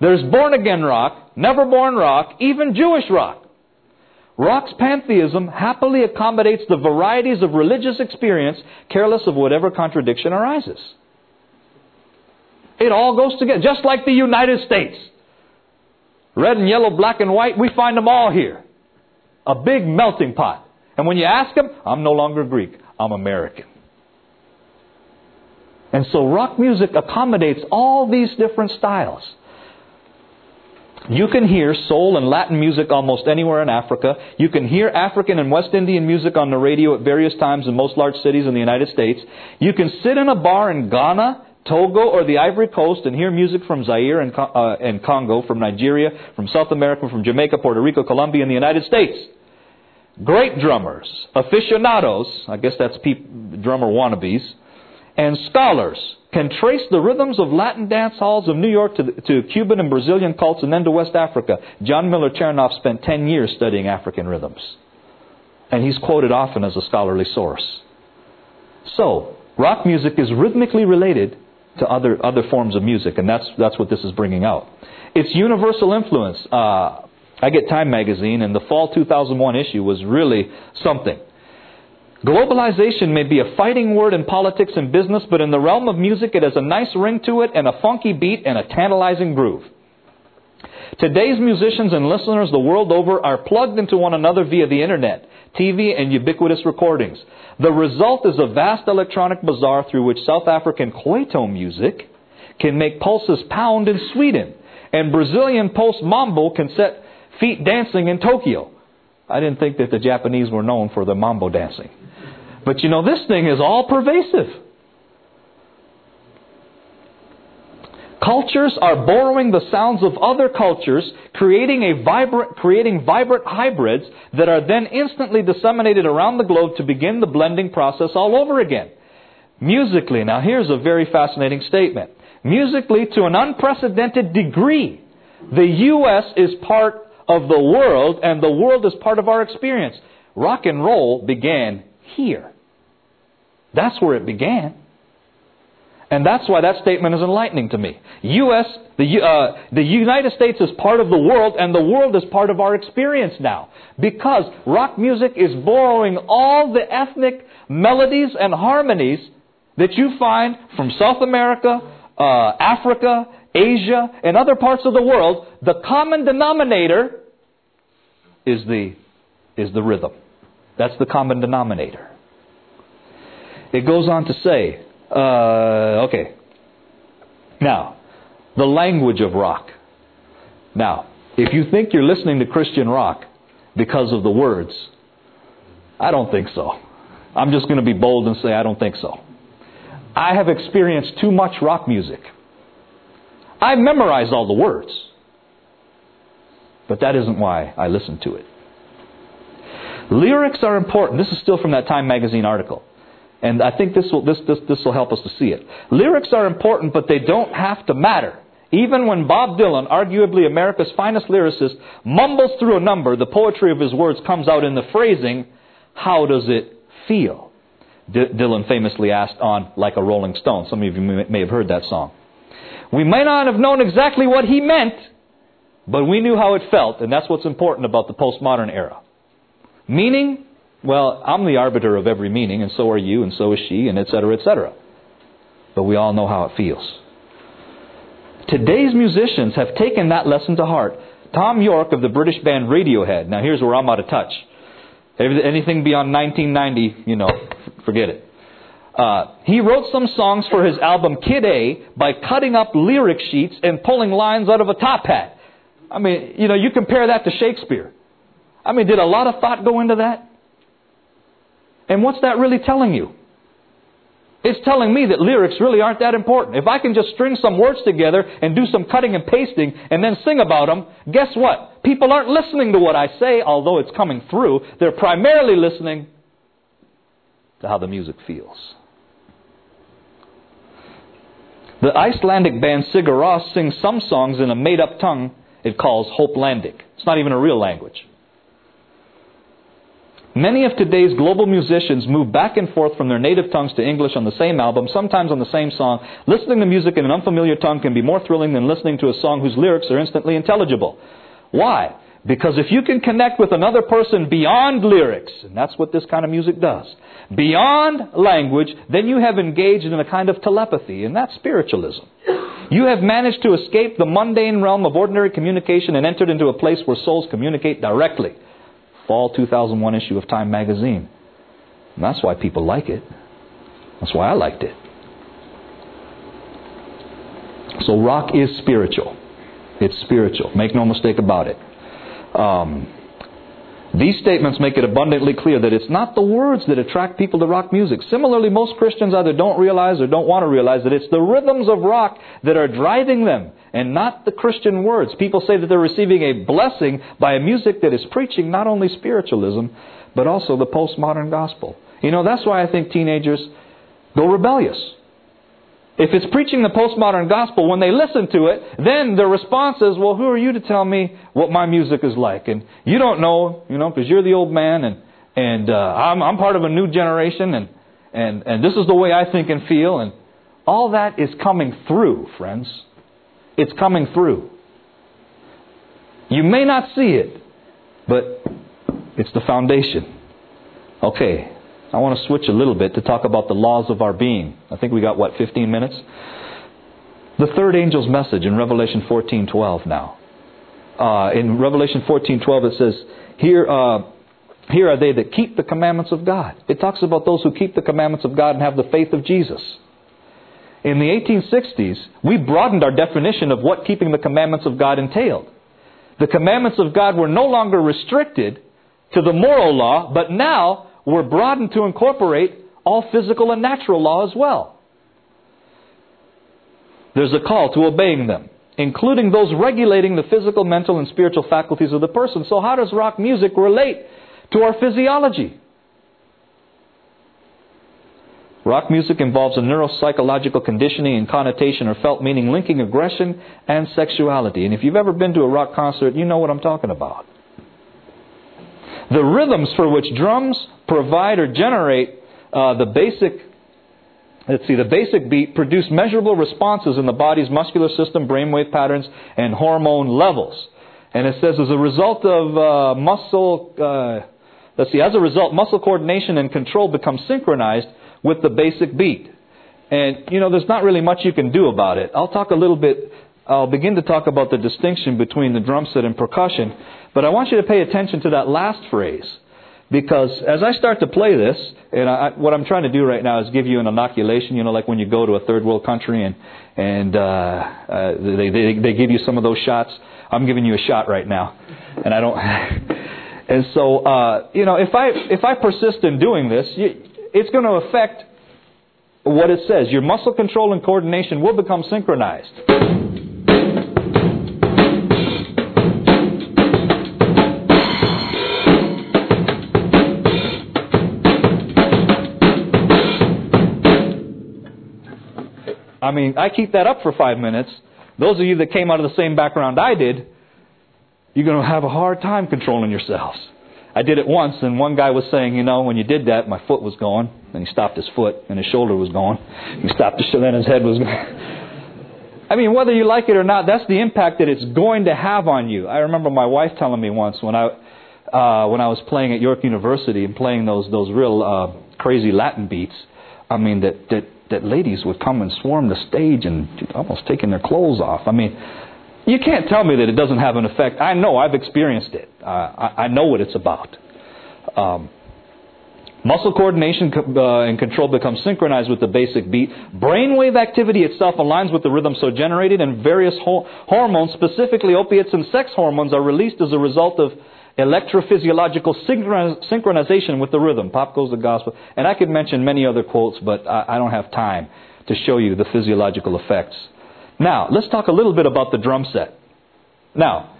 There's born-again rock, never-born rock, even Jewish rock. Rock's pantheism happily accommodates the varieties of religious experience, careless of whatever contradiction arises. It all goes together, just like the United States. Red and yellow, black and white, we find them all here. A big melting pot. And when you ask them, I'm no longer Greek, I'm American. And so rock music accommodates all these different styles. You can hear soul and Latin music almost anywhere in Africa. You can hear African and West Indian music on the radio at various times in most large cities in the United States. You can sit in a bar in Ghana, Togo, or the Ivory Coast and hear music from Zaire and Congo, from Nigeria, from South America, from Jamaica, Puerto Rico, Colombia, and the United States. Great drummers, aficionados, I guess that's drummer wannabes, and scholars can trace the rhythms of Latin dance halls of New York to Cuban and Brazilian cults and then to West Africa. John Miller Chernoff spent 10 years studying African rhythms. And he's quoted often as a scholarly source. So, rock music is rhythmically related to other forms of music, and that's what this is bringing out. Its universal influence. I get Time magazine, and the fall 2001 issue was really something. Globalization may be a fighting word in politics and business, but in the realm of music it has a nice ring to it and a funky beat and a tantalizing groove. Today's musicians and listeners the world over are plugged into one another via the internet, TV, and ubiquitous recordings. The result is a vast electronic bazaar through which South African kwaito music can make pulses pound in Sweden, and Brazilian post mambo can set feet dancing in Tokyo. I didn't think that the Japanese were known for their mambo dancing. But you know, this thing is all pervasive. Cultures are borrowing the sounds of other cultures, creating vibrant hybrids that are then instantly disseminated around the globe to begin the blending process all over again. Musically, now here's a very fascinating statement. Musically, to an unprecedented degree, the U.S. is part of the world, and the world is part of our experience. Rock and roll began here. That's where it began. And that's why that statement is enlightening to me. The United States is part of the world, and the world is part of our experience now. Because rock music is borrowing all the ethnic melodies and harmonies that you find from South America, Africa, Asia, and other parts of the world. The common denominator is the rhythm. That's the common denominator. It goes on to say, okay. Now, the language of rock. Now, if you think you're listening to Christian rock because of the words, I don't think so. I'm just going to be bold and say I don't think so. I have experienced too much rock music. I memorized all the words. But that isn't why I listen to it. Lyrics are important. This is still from that Time magazine article. And I think this will help us to see it. Lyrics are important, but they don't have to matter. Even when Bob Dylan, arguably America's finest lyricist, mumbles through a number, the poetry of his words comes out in the phrasing, "How does it feel?" Dylan famously asked on "Like a Rolling Stone." Some of you may have heard that song. We may not have known exactly what he meant, but we knew how it felt, and that's what's important about the postmodern era. Meaning? Well, I'm the arbiter of every meaning, and so are you, and so is she, and etc., etc. But we all know how it feels. Today's musicians have taken that lesson to heart. Tom York of the British band Radiohead. Now, here's where I'm out of touch. Anything beyond 1990, forget it. He wrote some songs for his album Kid A by cutting up lyric sheets and pulling lines out of a top hat. I mean, you compare that to Shakespeare. I mean, did a lot of thought go into that? And what's that really telling you? It's telling me that lyrics really aren't that important. If I can just string some words together and do some cutting and pasting and then sing about them, guess what? People aren't listening to what I say, although it's coming through. They're primarily listening to how the music feels. The Icelandic band Sigur Rós sings some songs in a made-up tongue it calls Hopelandic. It's not even a real language. Many of today's global musicians move back and forth from their native tongues to English on the same album, sometimes on the same song. Listening to music in an unfamiliar tongue can be more thrilling than listening to a song whose lyrics are instantly intelligible. Why? Because if you can connect with another person beyond lyrics, and that's what this kind of music does, beyond language, then you have engaged in a kind of telepathy, and that's spiritualism. You have managed to escape the mundane realm of ordinary communication and entered into a place where souls communicate directly. Fall 2001 issue of Time magazine. And that's why people like it. That's why I liked it. So rock is spiritual. It's spiritual. Make no mistake about it. These statements make it abundantly clear that it's not the words that attract people to rock music. Similarly, most Christians either don't realize or don't want to realize that it's the rhythms of rock that are driving them and not the Christian words. People say that they're receiving a blessing by a music that is preaching not only spiritualism, but also the postmodern gospel. That's why I think teenagers go rebellious. If it's preaching the postmodern gospel, when they listen to it, then their response is, well, who are you to tell me what my music is like? And you don't know, because you're the old man, and I'm part of a new generation, and this is the way I think and feel. And all that is coming through, friends. It's coming through. You may not see it, but it's the foundation. Okay. I want to switch a little bit to talk about the laws of our being. I think we got, 15 minutes? The third angel's message in Revelation 14:12 now. In Revelation 14:12 it says, Here are they that keep the commandments of God. It talks about those who keep the commandments of God and have the faith of Jesus. In the 1860s, we broadened our definition of what keeping the commandments of God entailed. The commandments of God were no longer restricted to the moral law, but now were broadened to incorporate all physical and natural law as well. There's a call to obeying them, including those regulating the physical, mental, and spiritual faculties of the person. So how does rock music relate to our physiology? Rock music involves a neuropsychological conditioning and connotation or felt meaning linking aggression and sexuality. And if you've ever been to a rock concert, you know what I'm talking about. The rhythms for which drums provide or generate the basic Let's see, the basic beat produced measurable responses in the body's muscular system, brainwave patterns, and hormone levels. And it says, as a result of muscle coordination and control become synchronized with the basic beat. And, you know, there's not really much you can do about it. I'll begin to talk about the distinction between the drum set and percussion. But I want you to pay attention to that last phrase. Because as I start to play this, and what I'm trying to do right now is give you an inoculation, you know, like when you go to a third world country and they give you some of those shots. I'm giving you a shot right now, and I don't. And so, you know, if I persist in doing this, it's going to affect what it says. Your muscle control and coordination will become synchronized. I mean, I keep that up for 5 minutes. Those of you that came out of the same background I did, you're going to have a hard time controlling yourselves. I did it once, and one guy was saying, you know, when you did that, my foot was going. And he stopped his foot, and his shoulder was going. He stopped his shoulder, and his head was going. I mean, whether you like it or not, that's the impact that it's going to have on you. I remember my wife telling me once when I was playing at York University and playing those real crazy Latin beats, I mean, that ladies would come and swarm the stage and almost taking their clothes off. I mean, you can't tell me that it doesn't have an effect. I know. I've experienced it. I know what it's about. Muscle coordination and control become synchronized with the basic beat. Brainwave activity itself aligns with the rhythm so generated, and various hormones, specifically opiates and sex hormones, are released as a result of electrophysiological synchronization with the rhythm. Pop goes the gospel. And I could mention many other quotes, but I don't have time to show you the physiological effects. Now, let's talk a little bit about the drum set. Now,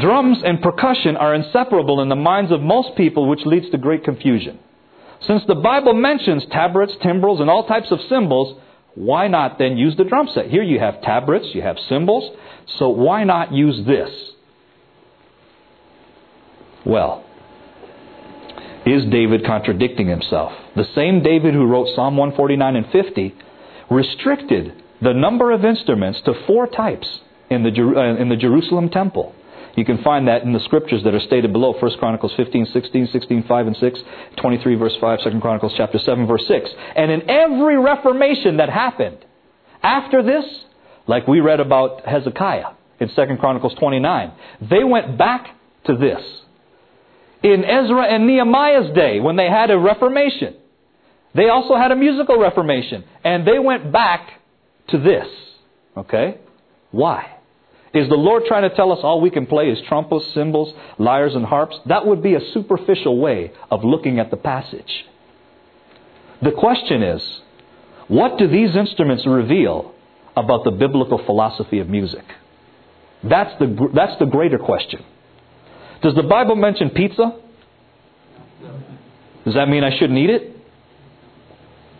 drums and percussion are inseparable in the minds of most people, which leads to great confusion. Since the Bible mentions tabrets, timbrels, and all types of cymbals, why not then use the drum set? Here you have tabrets, you have cymbals, so why not use this? Well, is David contradicting himself? The same David who wrote Psalm 149 and 50 restricted the number of instruments to 4 types in the Jerusalem temple. You can find that in the scriptures that are stated below. 1 Chronicles 15, 16, 16, 5 and 6, 23 verse 5, 2 Chronicles chapter 7 verse 6. And in every reformation that happened after this, like we read about Hezekiah in 2 Chronicles 29, they went back to this. In Ezra and Nehemiah's day, when they had a reformation, they also had a musical reformation, and they went back to this. Okay? Why? Is the Lord trying to tell us all we can play is trumpets, cymbals, lyres, and harps? That would be a superficial way of looking at the passage. The question is, what do these instruments reveal about the biblical philosophy of music? That's the greater question. Does the Bible mention pizza? Does that mean I shouldn't eat it?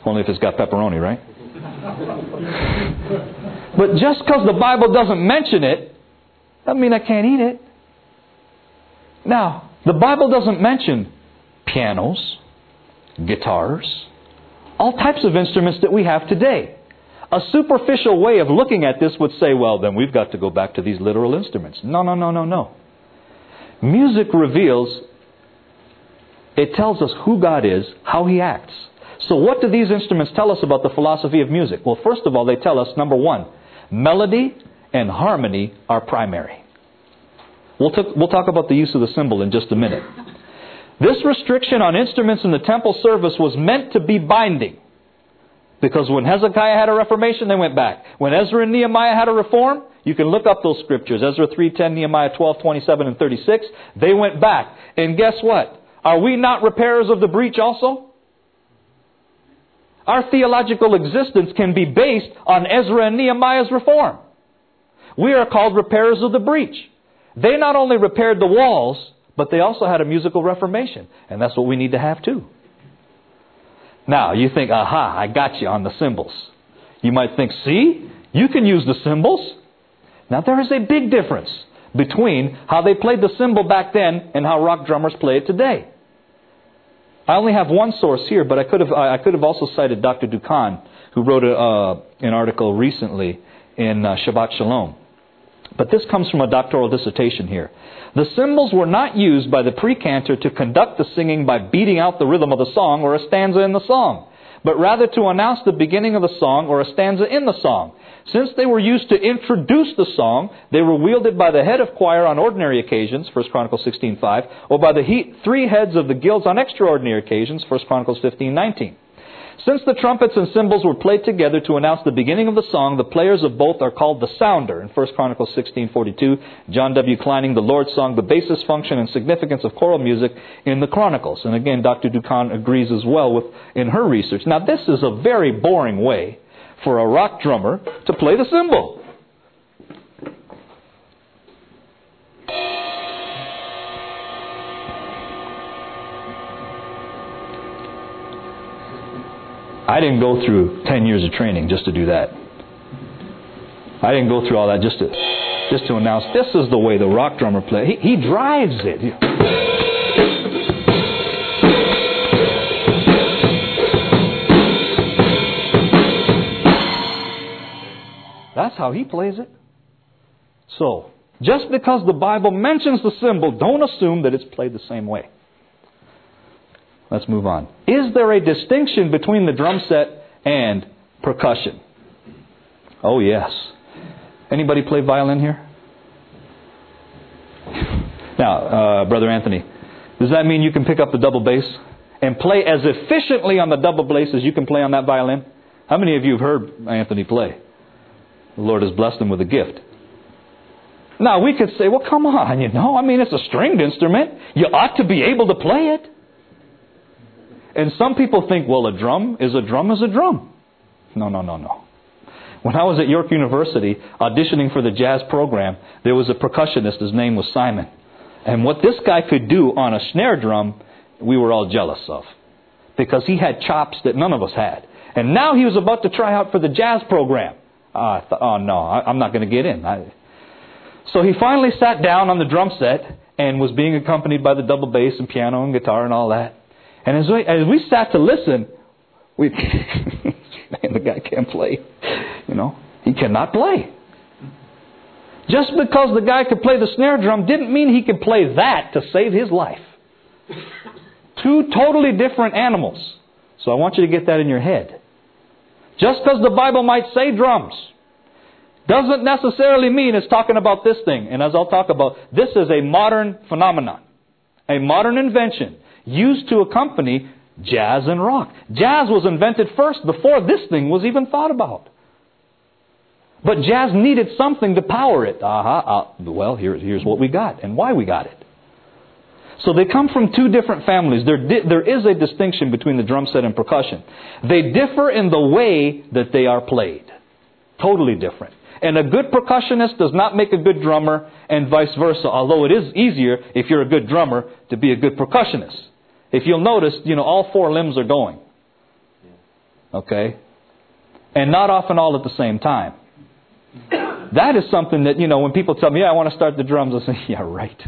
Only if it's got pepperoni, right? But just because the Bible doesn't mention it, doesn't mean I can't eat it. Now, the Bible doesn't mention pianos, guitars, all types of instruments that we have today. A superficial way of looking at this would say, well, then we've got to go back to these literal instruments. No. Music reveals, it tells us who God is, how He acts. So what do these instruments tell us about the philosophy of music? Well, first of all, they tell us, number one, melody and harmony are primary. We'll talk about the use of the cymbal in just a minute. This restriction on instruments in the temple service was meant to be binding. Because when Hezekiah had a reformation, they went back. When Ezra and Nehemiah had a reform, you can look up those scriptures, Ezra 3:10, Nehemiah 12:27 and 36. They went back. And guess what? Are we not repairers of the breach also? Our theological existence can be based on Ezra and Nehemiah's reform. We are called repairers of the breach. They not only repaired the walls, but they also had a musical reformation. And that's what we need to have too. Now, you think, aha, I got you on the cymbals. You might think, see, you can use the cymbals. Now, there is a big difference between how they played the cymbal back then and how rock drummers play it today. I only have one source here, but I could have also cited Dr. Dukan, who wrote an article recently in Shabbat Shalom. But this comes from a doctoral dissertation here. The cymbals were not used by the precantor to conduct the singing by beating out the rhythm of the song or a stanza in the song, but rather to announce the beginning of the song or a stanza in the song. Since they were used to introduce the song, they were wielded by the head of choir on ordinary occasions, 1 Chronicles 16:5, or by the three heads of the guilds on extraordinary occasions, 1 Chronicles 15:19. Since the trumpets and cymbals were played together to announce the beginning of the song, the players of both are called the sounder. In 1 Chronicles 16:42, John W. Kleining, the Lord's Song, the basis, function, and significance of choral music in the Chronicles. And again, Dr. Dukan agrees as well with in her research. Now, this is a very boring way for a rock drummer to play the cymbal. I didn't go through 10 years of training just to do that. I didn't go through all that just to announce this is the way the rock drummer plays. He drives it. That's how he plays it. So, just because the Bible mentions the cymbal, don't assume that it's played the same way. Let's move on. Is there a distinction between the drum set and percussion? Oh, yes. Anybody play violin here? Now, Brother Anthony, does that mean you can pick up the double bass and play as efficiently on the double bass as you can play on that violin? How many of you have heard Anthony play? The Lord has blessed him with a gift. Now, we could say, well, come on, it's a stringed instrument. You ought to be able to play it. And some people think, well, a drum is a drum is a drum. No. When I was at York University auditioning for the jazz program, there was a percussionist. His name was Simon. And what this guy could do on a snare drum, we were all jealous of. Because he had chops that none of us had. And now he was about to try out for the jazz program. I thought, oh, no, I'm not going to get in. So he finally sat down on the drum set and was being accompanied by the double bass and piano and guitar and all that. And as we sat to listen, man, the guy can't play. He cannot play. Just because the guy could play the snare drum didn't mean he could play that to save his life. Two totally different animals. So I want you to get that in your head. Just because the Bible might say drums doesn't necessarily mean it's talking about this thing. And as I'll talk about, this is a modern phenomenon, a modern invention, used to accompany jazz and rock. Jazz was invented first before this thing was even thought about. But jazz needed something to power it. Well, here's what we got and why we got it. So they come from two different families. There is a distinction between the drum set and percussion. They differ in the way that they are played. Totally different. And a good percussionist does not make a good drummer, and vice versa, although it is easier, if you're a good drummer, to be a good percussionist. If you'll notice, all four limbs are going. Okay? And not often all at the same time. That is something that, when people tell me, I want to start the drums, I say, yeah, right.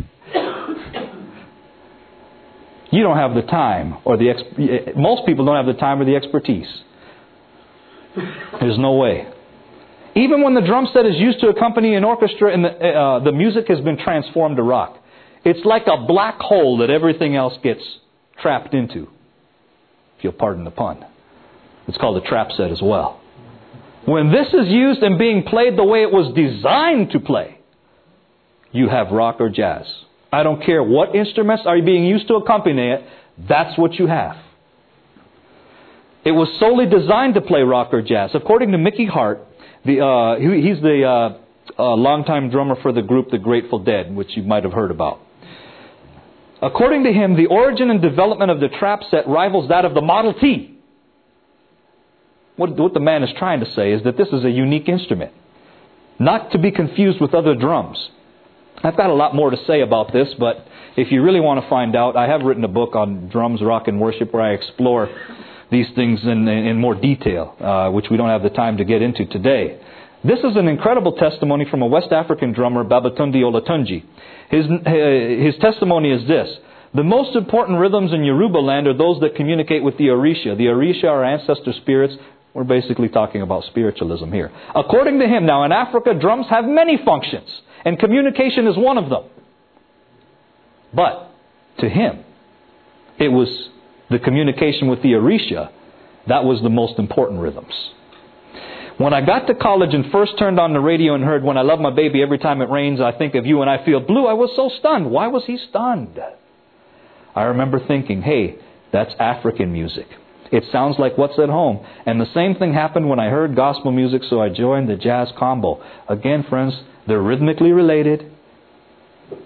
You don't have the time, or most people don't have the time or the expertise. There's no way. Even when the drum set is used to accompany an orchestra and the music has been transformed to rock, it's like a black hole that everything else gets trapped into. If you'll pardon the pun. It's called a trap set as well. When this is used and being played the way it was designed to play, you have rock or jazz. I don't care what instruments are being used to accompany it, that's what you have. It was solely designed to play rock or jazz. According to Mickey Hart, he's the longtime drummer for the group The Grateful Dead, which you might have heard about. According to him, the origin and development of the trap set rivals that of the Model T. What the man is trying to say is that this is a unique instrument, not to be confused with other drums. I've got a lot more to say about this, but if you really want to find out, I have written a book on drums, rock, and worship where I explore these things in more detail, which we don't have the time to get into today. This is an incredible testimony from a West African drummer, Babatunde Olatunji. His testimony is this. The most important rhythms in Yoruba land are those that communicate with the Orisha. The Orisha are ancestor spirits. We're basically talking about spiritualism here. According to him, now in Africa, drums have many functions, and communication is one of them. But to him, it was the communication with the Orisha that was the most important rhythms. When I got to college and first turned on the radio and heard "When I Love My Baby, Every Time It Rains, I Think of You and I Feel Blue," I was so stunned. Why was he stunned? I remember thinking, hey, that's African music. It sounds like what's at home. And the same thing happened when I heard gospel music, so I joined the jazz combo. Again, friends, they're rhythmically related.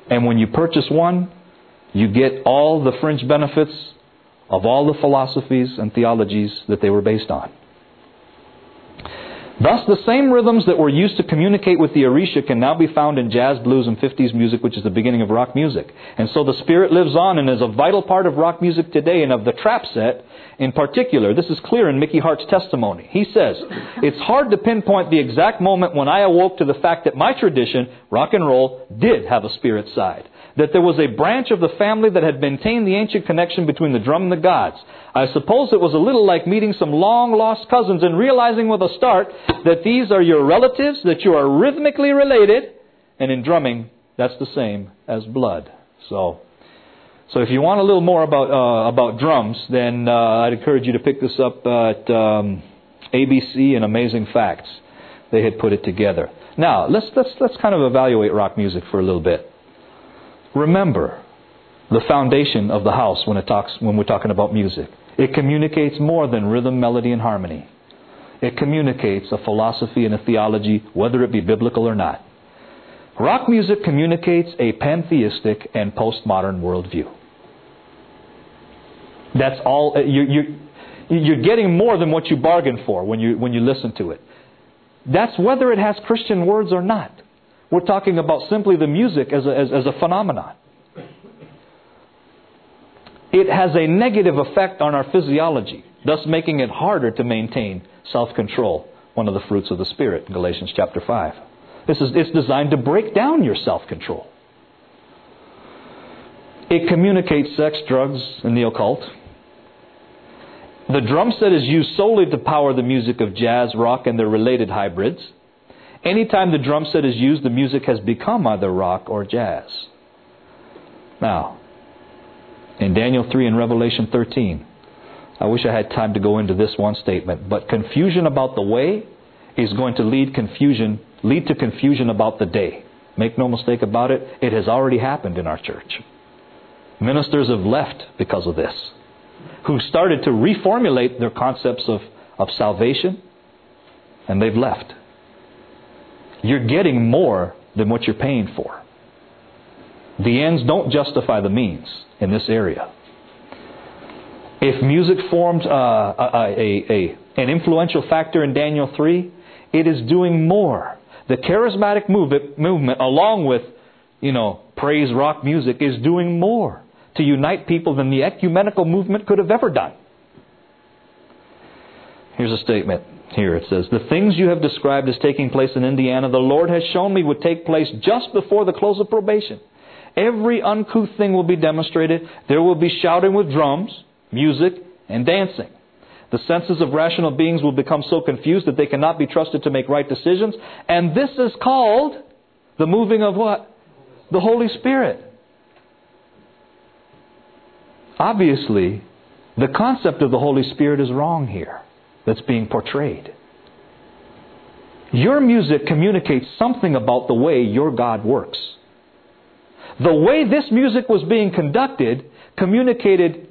And when you purchase one, you get all the fringe benefits of all the philosophies and theologies that they were based on. Thus, the same rhythms that were used to communicate with the Orisha can now be found in jazz, blues, and 50s music, which is the beginning of rock music. And so the spirit lives on and is a vital part of rock music today, and of the trap set in particular. This is clear in Mickey Hart's testimony. He says, "It's hard to pinpoint the exact moment when I awoke to the fact that my tradition, rock and roll, did have a spirit side. That there was a branch of the family that had maintained the ancient connection between the drum and the gods. I suppose it was a little like meeting some long-lost cousins and realizing with a start that these are your relatives, that you are rhythmically related." And in drumming, that's the same as blood. So if you want a little more about drums, then I'd encourage you to pick this up at ABC and Amazing Facts. They had put it together. Now, let's kind of evaluate rock music for a little bit. Remember the foundation of the house when we're talking about music. It communicates more than rhythm, melody, and harmony. It communicates a philosophy and a theology, whether it be biblical or not. Rock music communicates a pantheistic and postmodern worldview. That's all. You're getting more than what you bargained for when you listen to it. That's whether it has Christian words or not. We're talking about simply the music as a phenomenon. It has a negative effect on our physiology, thus making it harder to maintain self-control, one of the fruits of the Spirit, in Galatians chapter 5. It's designed to break down your self-control. It communicates sex, drugs, and the occult. The drum set is used solely to power the music of jazz, rock, and their related hybrids. Anytime the drum set is used, the music has become either rock or jazz. Now, in Daniel 3 and Revelation 13, I wish I had time to go into this one statement, but confusion about the way is going to lead to confusion about the day. Make no mistake about it, it has already happened in our church. Ministers have left because of this, who started to reformulate their concepts of salvation, and they've left. You're getting more than what you're paying for. The ends don't justify the means in this area. If music formed an influential factor in Daniel 3, it is doing more. The charismatic movement, along with, praise rock music, is doing more to unite people than the ecumenical movement could have ever done. Here's a statement. Here it says, "The things you have described as taking place in Indiana, the Lord has shown me would take place just before the close of probation. Every uncouth thing will be demonstrated. There will be shouting with drums, music, and dancing. The senses of rational beings will become so confused that they cannot be trusted to make right decisions. And this is called the moving of what? The Holy Spirit." Obviously, the concept of the Holy Spirit is wrong here. That's being portrayed. Your music communicates something about the way your God works. The way this music was being conducted communicated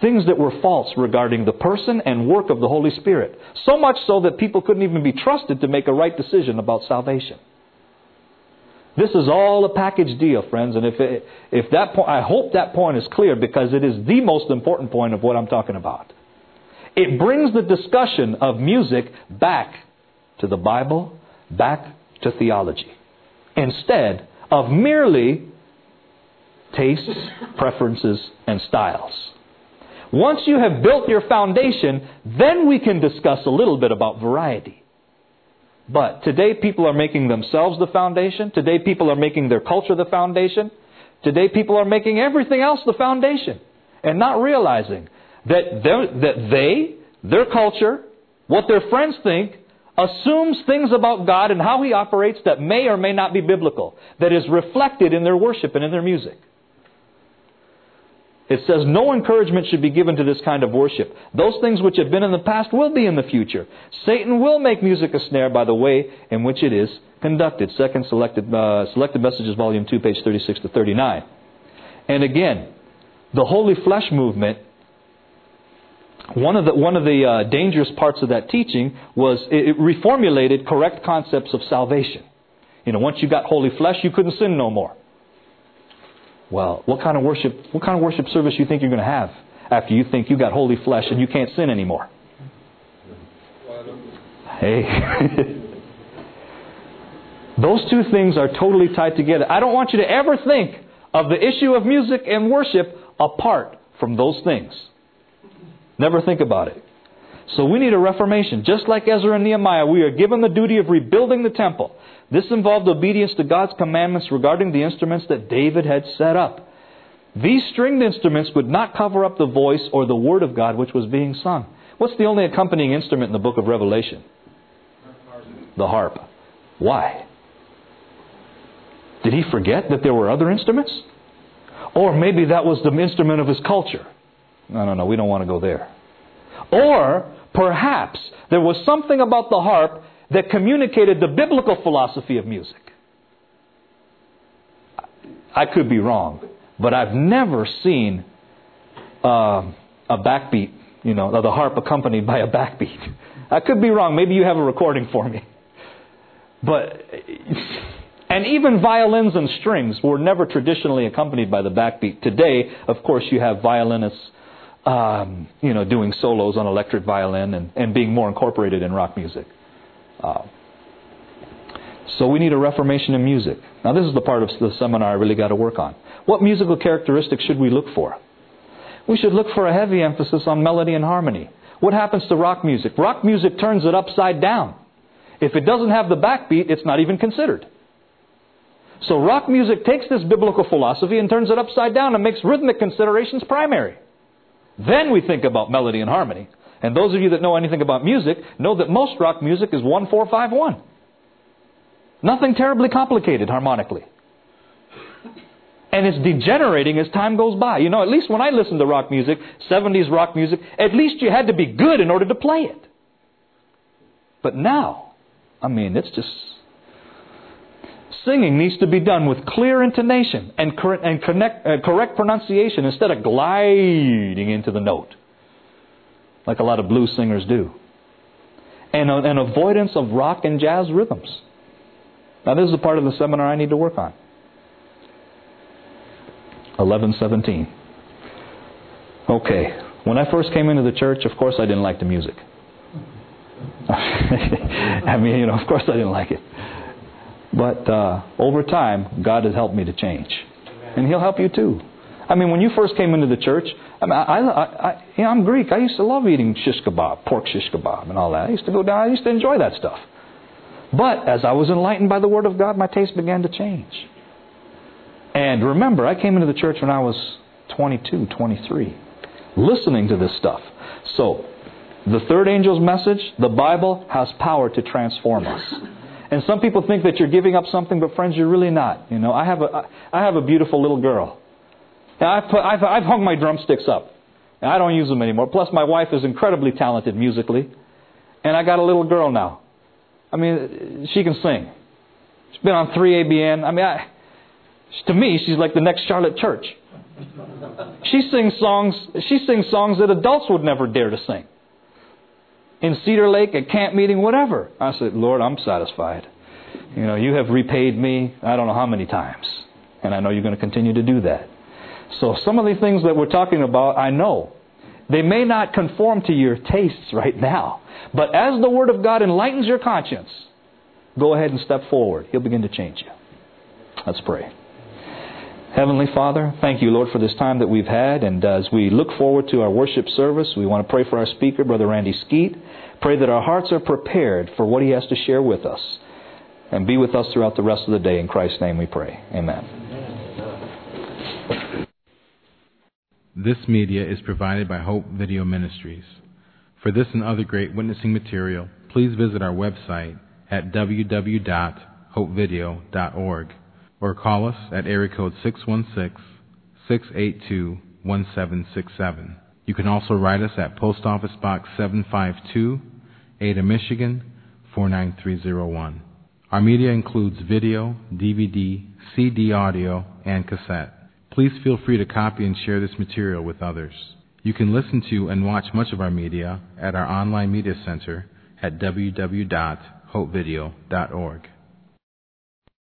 things that were false regarding the person and work of the Holy Spirit. So much so that people couldn't even be trusted to make a right decision about salvation. This is all a package deal, friends. And if that point, I hope that point is clear, because it is the most important point of what I'm talking about. It brings the discussion of music back to the Bible, back to theology, instead of merely tastes, preferences, and styles. Once you have built your foundation, then we can discuss a little bit about variety. But today people are making themselves the foundation. Today people are making their culture the foundation. Today people are making everything else the foundation and not realizing that their culture, what their friends think, assumes things about God and how He operates that may or may not be biblical, that is reflected in their worship and in their music. It says no encouragement should be given to this kind of worship. Those things which have been in the past will be in the future. Satan will make music a snare by the way in which it is conducted. Second Selected Messages, Volume 2, page 36 to 39. And again, the Holy Flesh movement, one of the dangerous parts of that teaching was it reformulated correct concepts of salvation. You know, once you got Holy Flesh, you couldn't sin no more. Well, what kind of worship service do you think you're going to have after you think you got holy flesh and you can't sin anymore? Hey. Those two things are totally tied together. I don't want you to ever think of the issue of music and worship apart from those things. Never think about it. So we need a reformation. Just like Ezra and Nehemiah, we are given the duty of rebuilding the temple. This involved obedience to God's commandments regarding the instruments that David had set up. These stringed instruments would not cover up the voice or the word of God which was being sung. What's the only accompanying instrument in the book of Revelation? The harp. Why? Did he forget that there were other instruments? Or maybe that was the instrument of his culture. No, we don't want to go there. Or perhaps there was something about the harp that communicated the biblical philosophy of music. I could be wrong, but I've never seen a backbeat, the harp accompanied by a backbeat. I could be wrong. Maybe you have a recording for me. But and even violins and strings were never traditionally accompanied by the backbeat. Today, of course, you have violinists doing solos on electric violin and being more incorporated in rock music. So we need a reformation in music. Now this is the part of the seminar I really got to work on. What musical characteristics should we look for? We should look for a heavy emphasis on melody and harmony. What happens to rock music? Rock music turns it upside down. If it doesn't have the backbeat, it's not even considered. So rock music takes this biblical philosophy and turns it upside down and makes rhythmic considerations primary. Then we think about melody and harmony. And those of you that know anything about music know that most rock music is 1-4-5-1. Nothing terribly complicated harmonically. And it's degenerating as time goes by. You know, at least when I listened to rock music, 70s rock music, at least you had to be good in order to play it. But now, it's just... Singing needs to be done with clear intonation and correct pronunciation instead of gliding into the note, like a lot of blues singers do. And an avoidance of rock and jazz rhythms. Now this is a part of the seminar I need to work on. 11:17. Okay. When I first came into the church, of course I didn't like the music. Of course I didn't like it. But over time, God has helped me to change. And He'll help you too. When you first came into the church, I'm Greek. I used to love eating shish kebab, pork shish kebab and all that. I used to go down. I used to enjoy that stuff. But as I was enlightened by the Word of God, my taste began to change. And remember, I came into the church when I was 22, 23, listening to this stuff. So, the third angel's message, the Bible has power to transform us. And some people think that you're giving up something, but friends, you're really not. I have a beautiful little girl. Now, I've hung my drumsticks up. I don't use them anymore. Plus, my wife is incredibly talented musically. And I got a little girl now. She can sing. She's been on 3ABN. To me, she's like the next Charlotte Church. She sings songs that adults would never dare to sing. In Cedar Lake, at camp meeting, whatever. I said, Lord, I'm satisfied. You have repaid me I don't know how many times. And I know you're going to continue to do that. So some of the things that we're talking about, I know, they may not conform to your tastes right now. But as the Word of God enlightens your conscience, go ahead and step forward. He'll begin to change you. Let's pray. Heavenly Father, thank you, Lord, for this time that we've had. And as we look forward to our worship service, we want to pray for our speaker, Brother Randy Skeet. Pray that our hearts are prepared for what he has to share with us. And be with us throughout the rest of the day. In Christ's name we pray. Amen. This media is provided by Hope Video Ministries. For this and other great witnessing material, please visit our website at www.hopevideo.org or call us at area code 616-682-1767. You can also write us at Post Office Box 752, Ada, Michigan, 49301. Our media includes video, DVD, CD audio, and cassette. Please feel free to copy and share this material with others. You can listen to and watch much of our media at our online media center at www.hopevideo.org.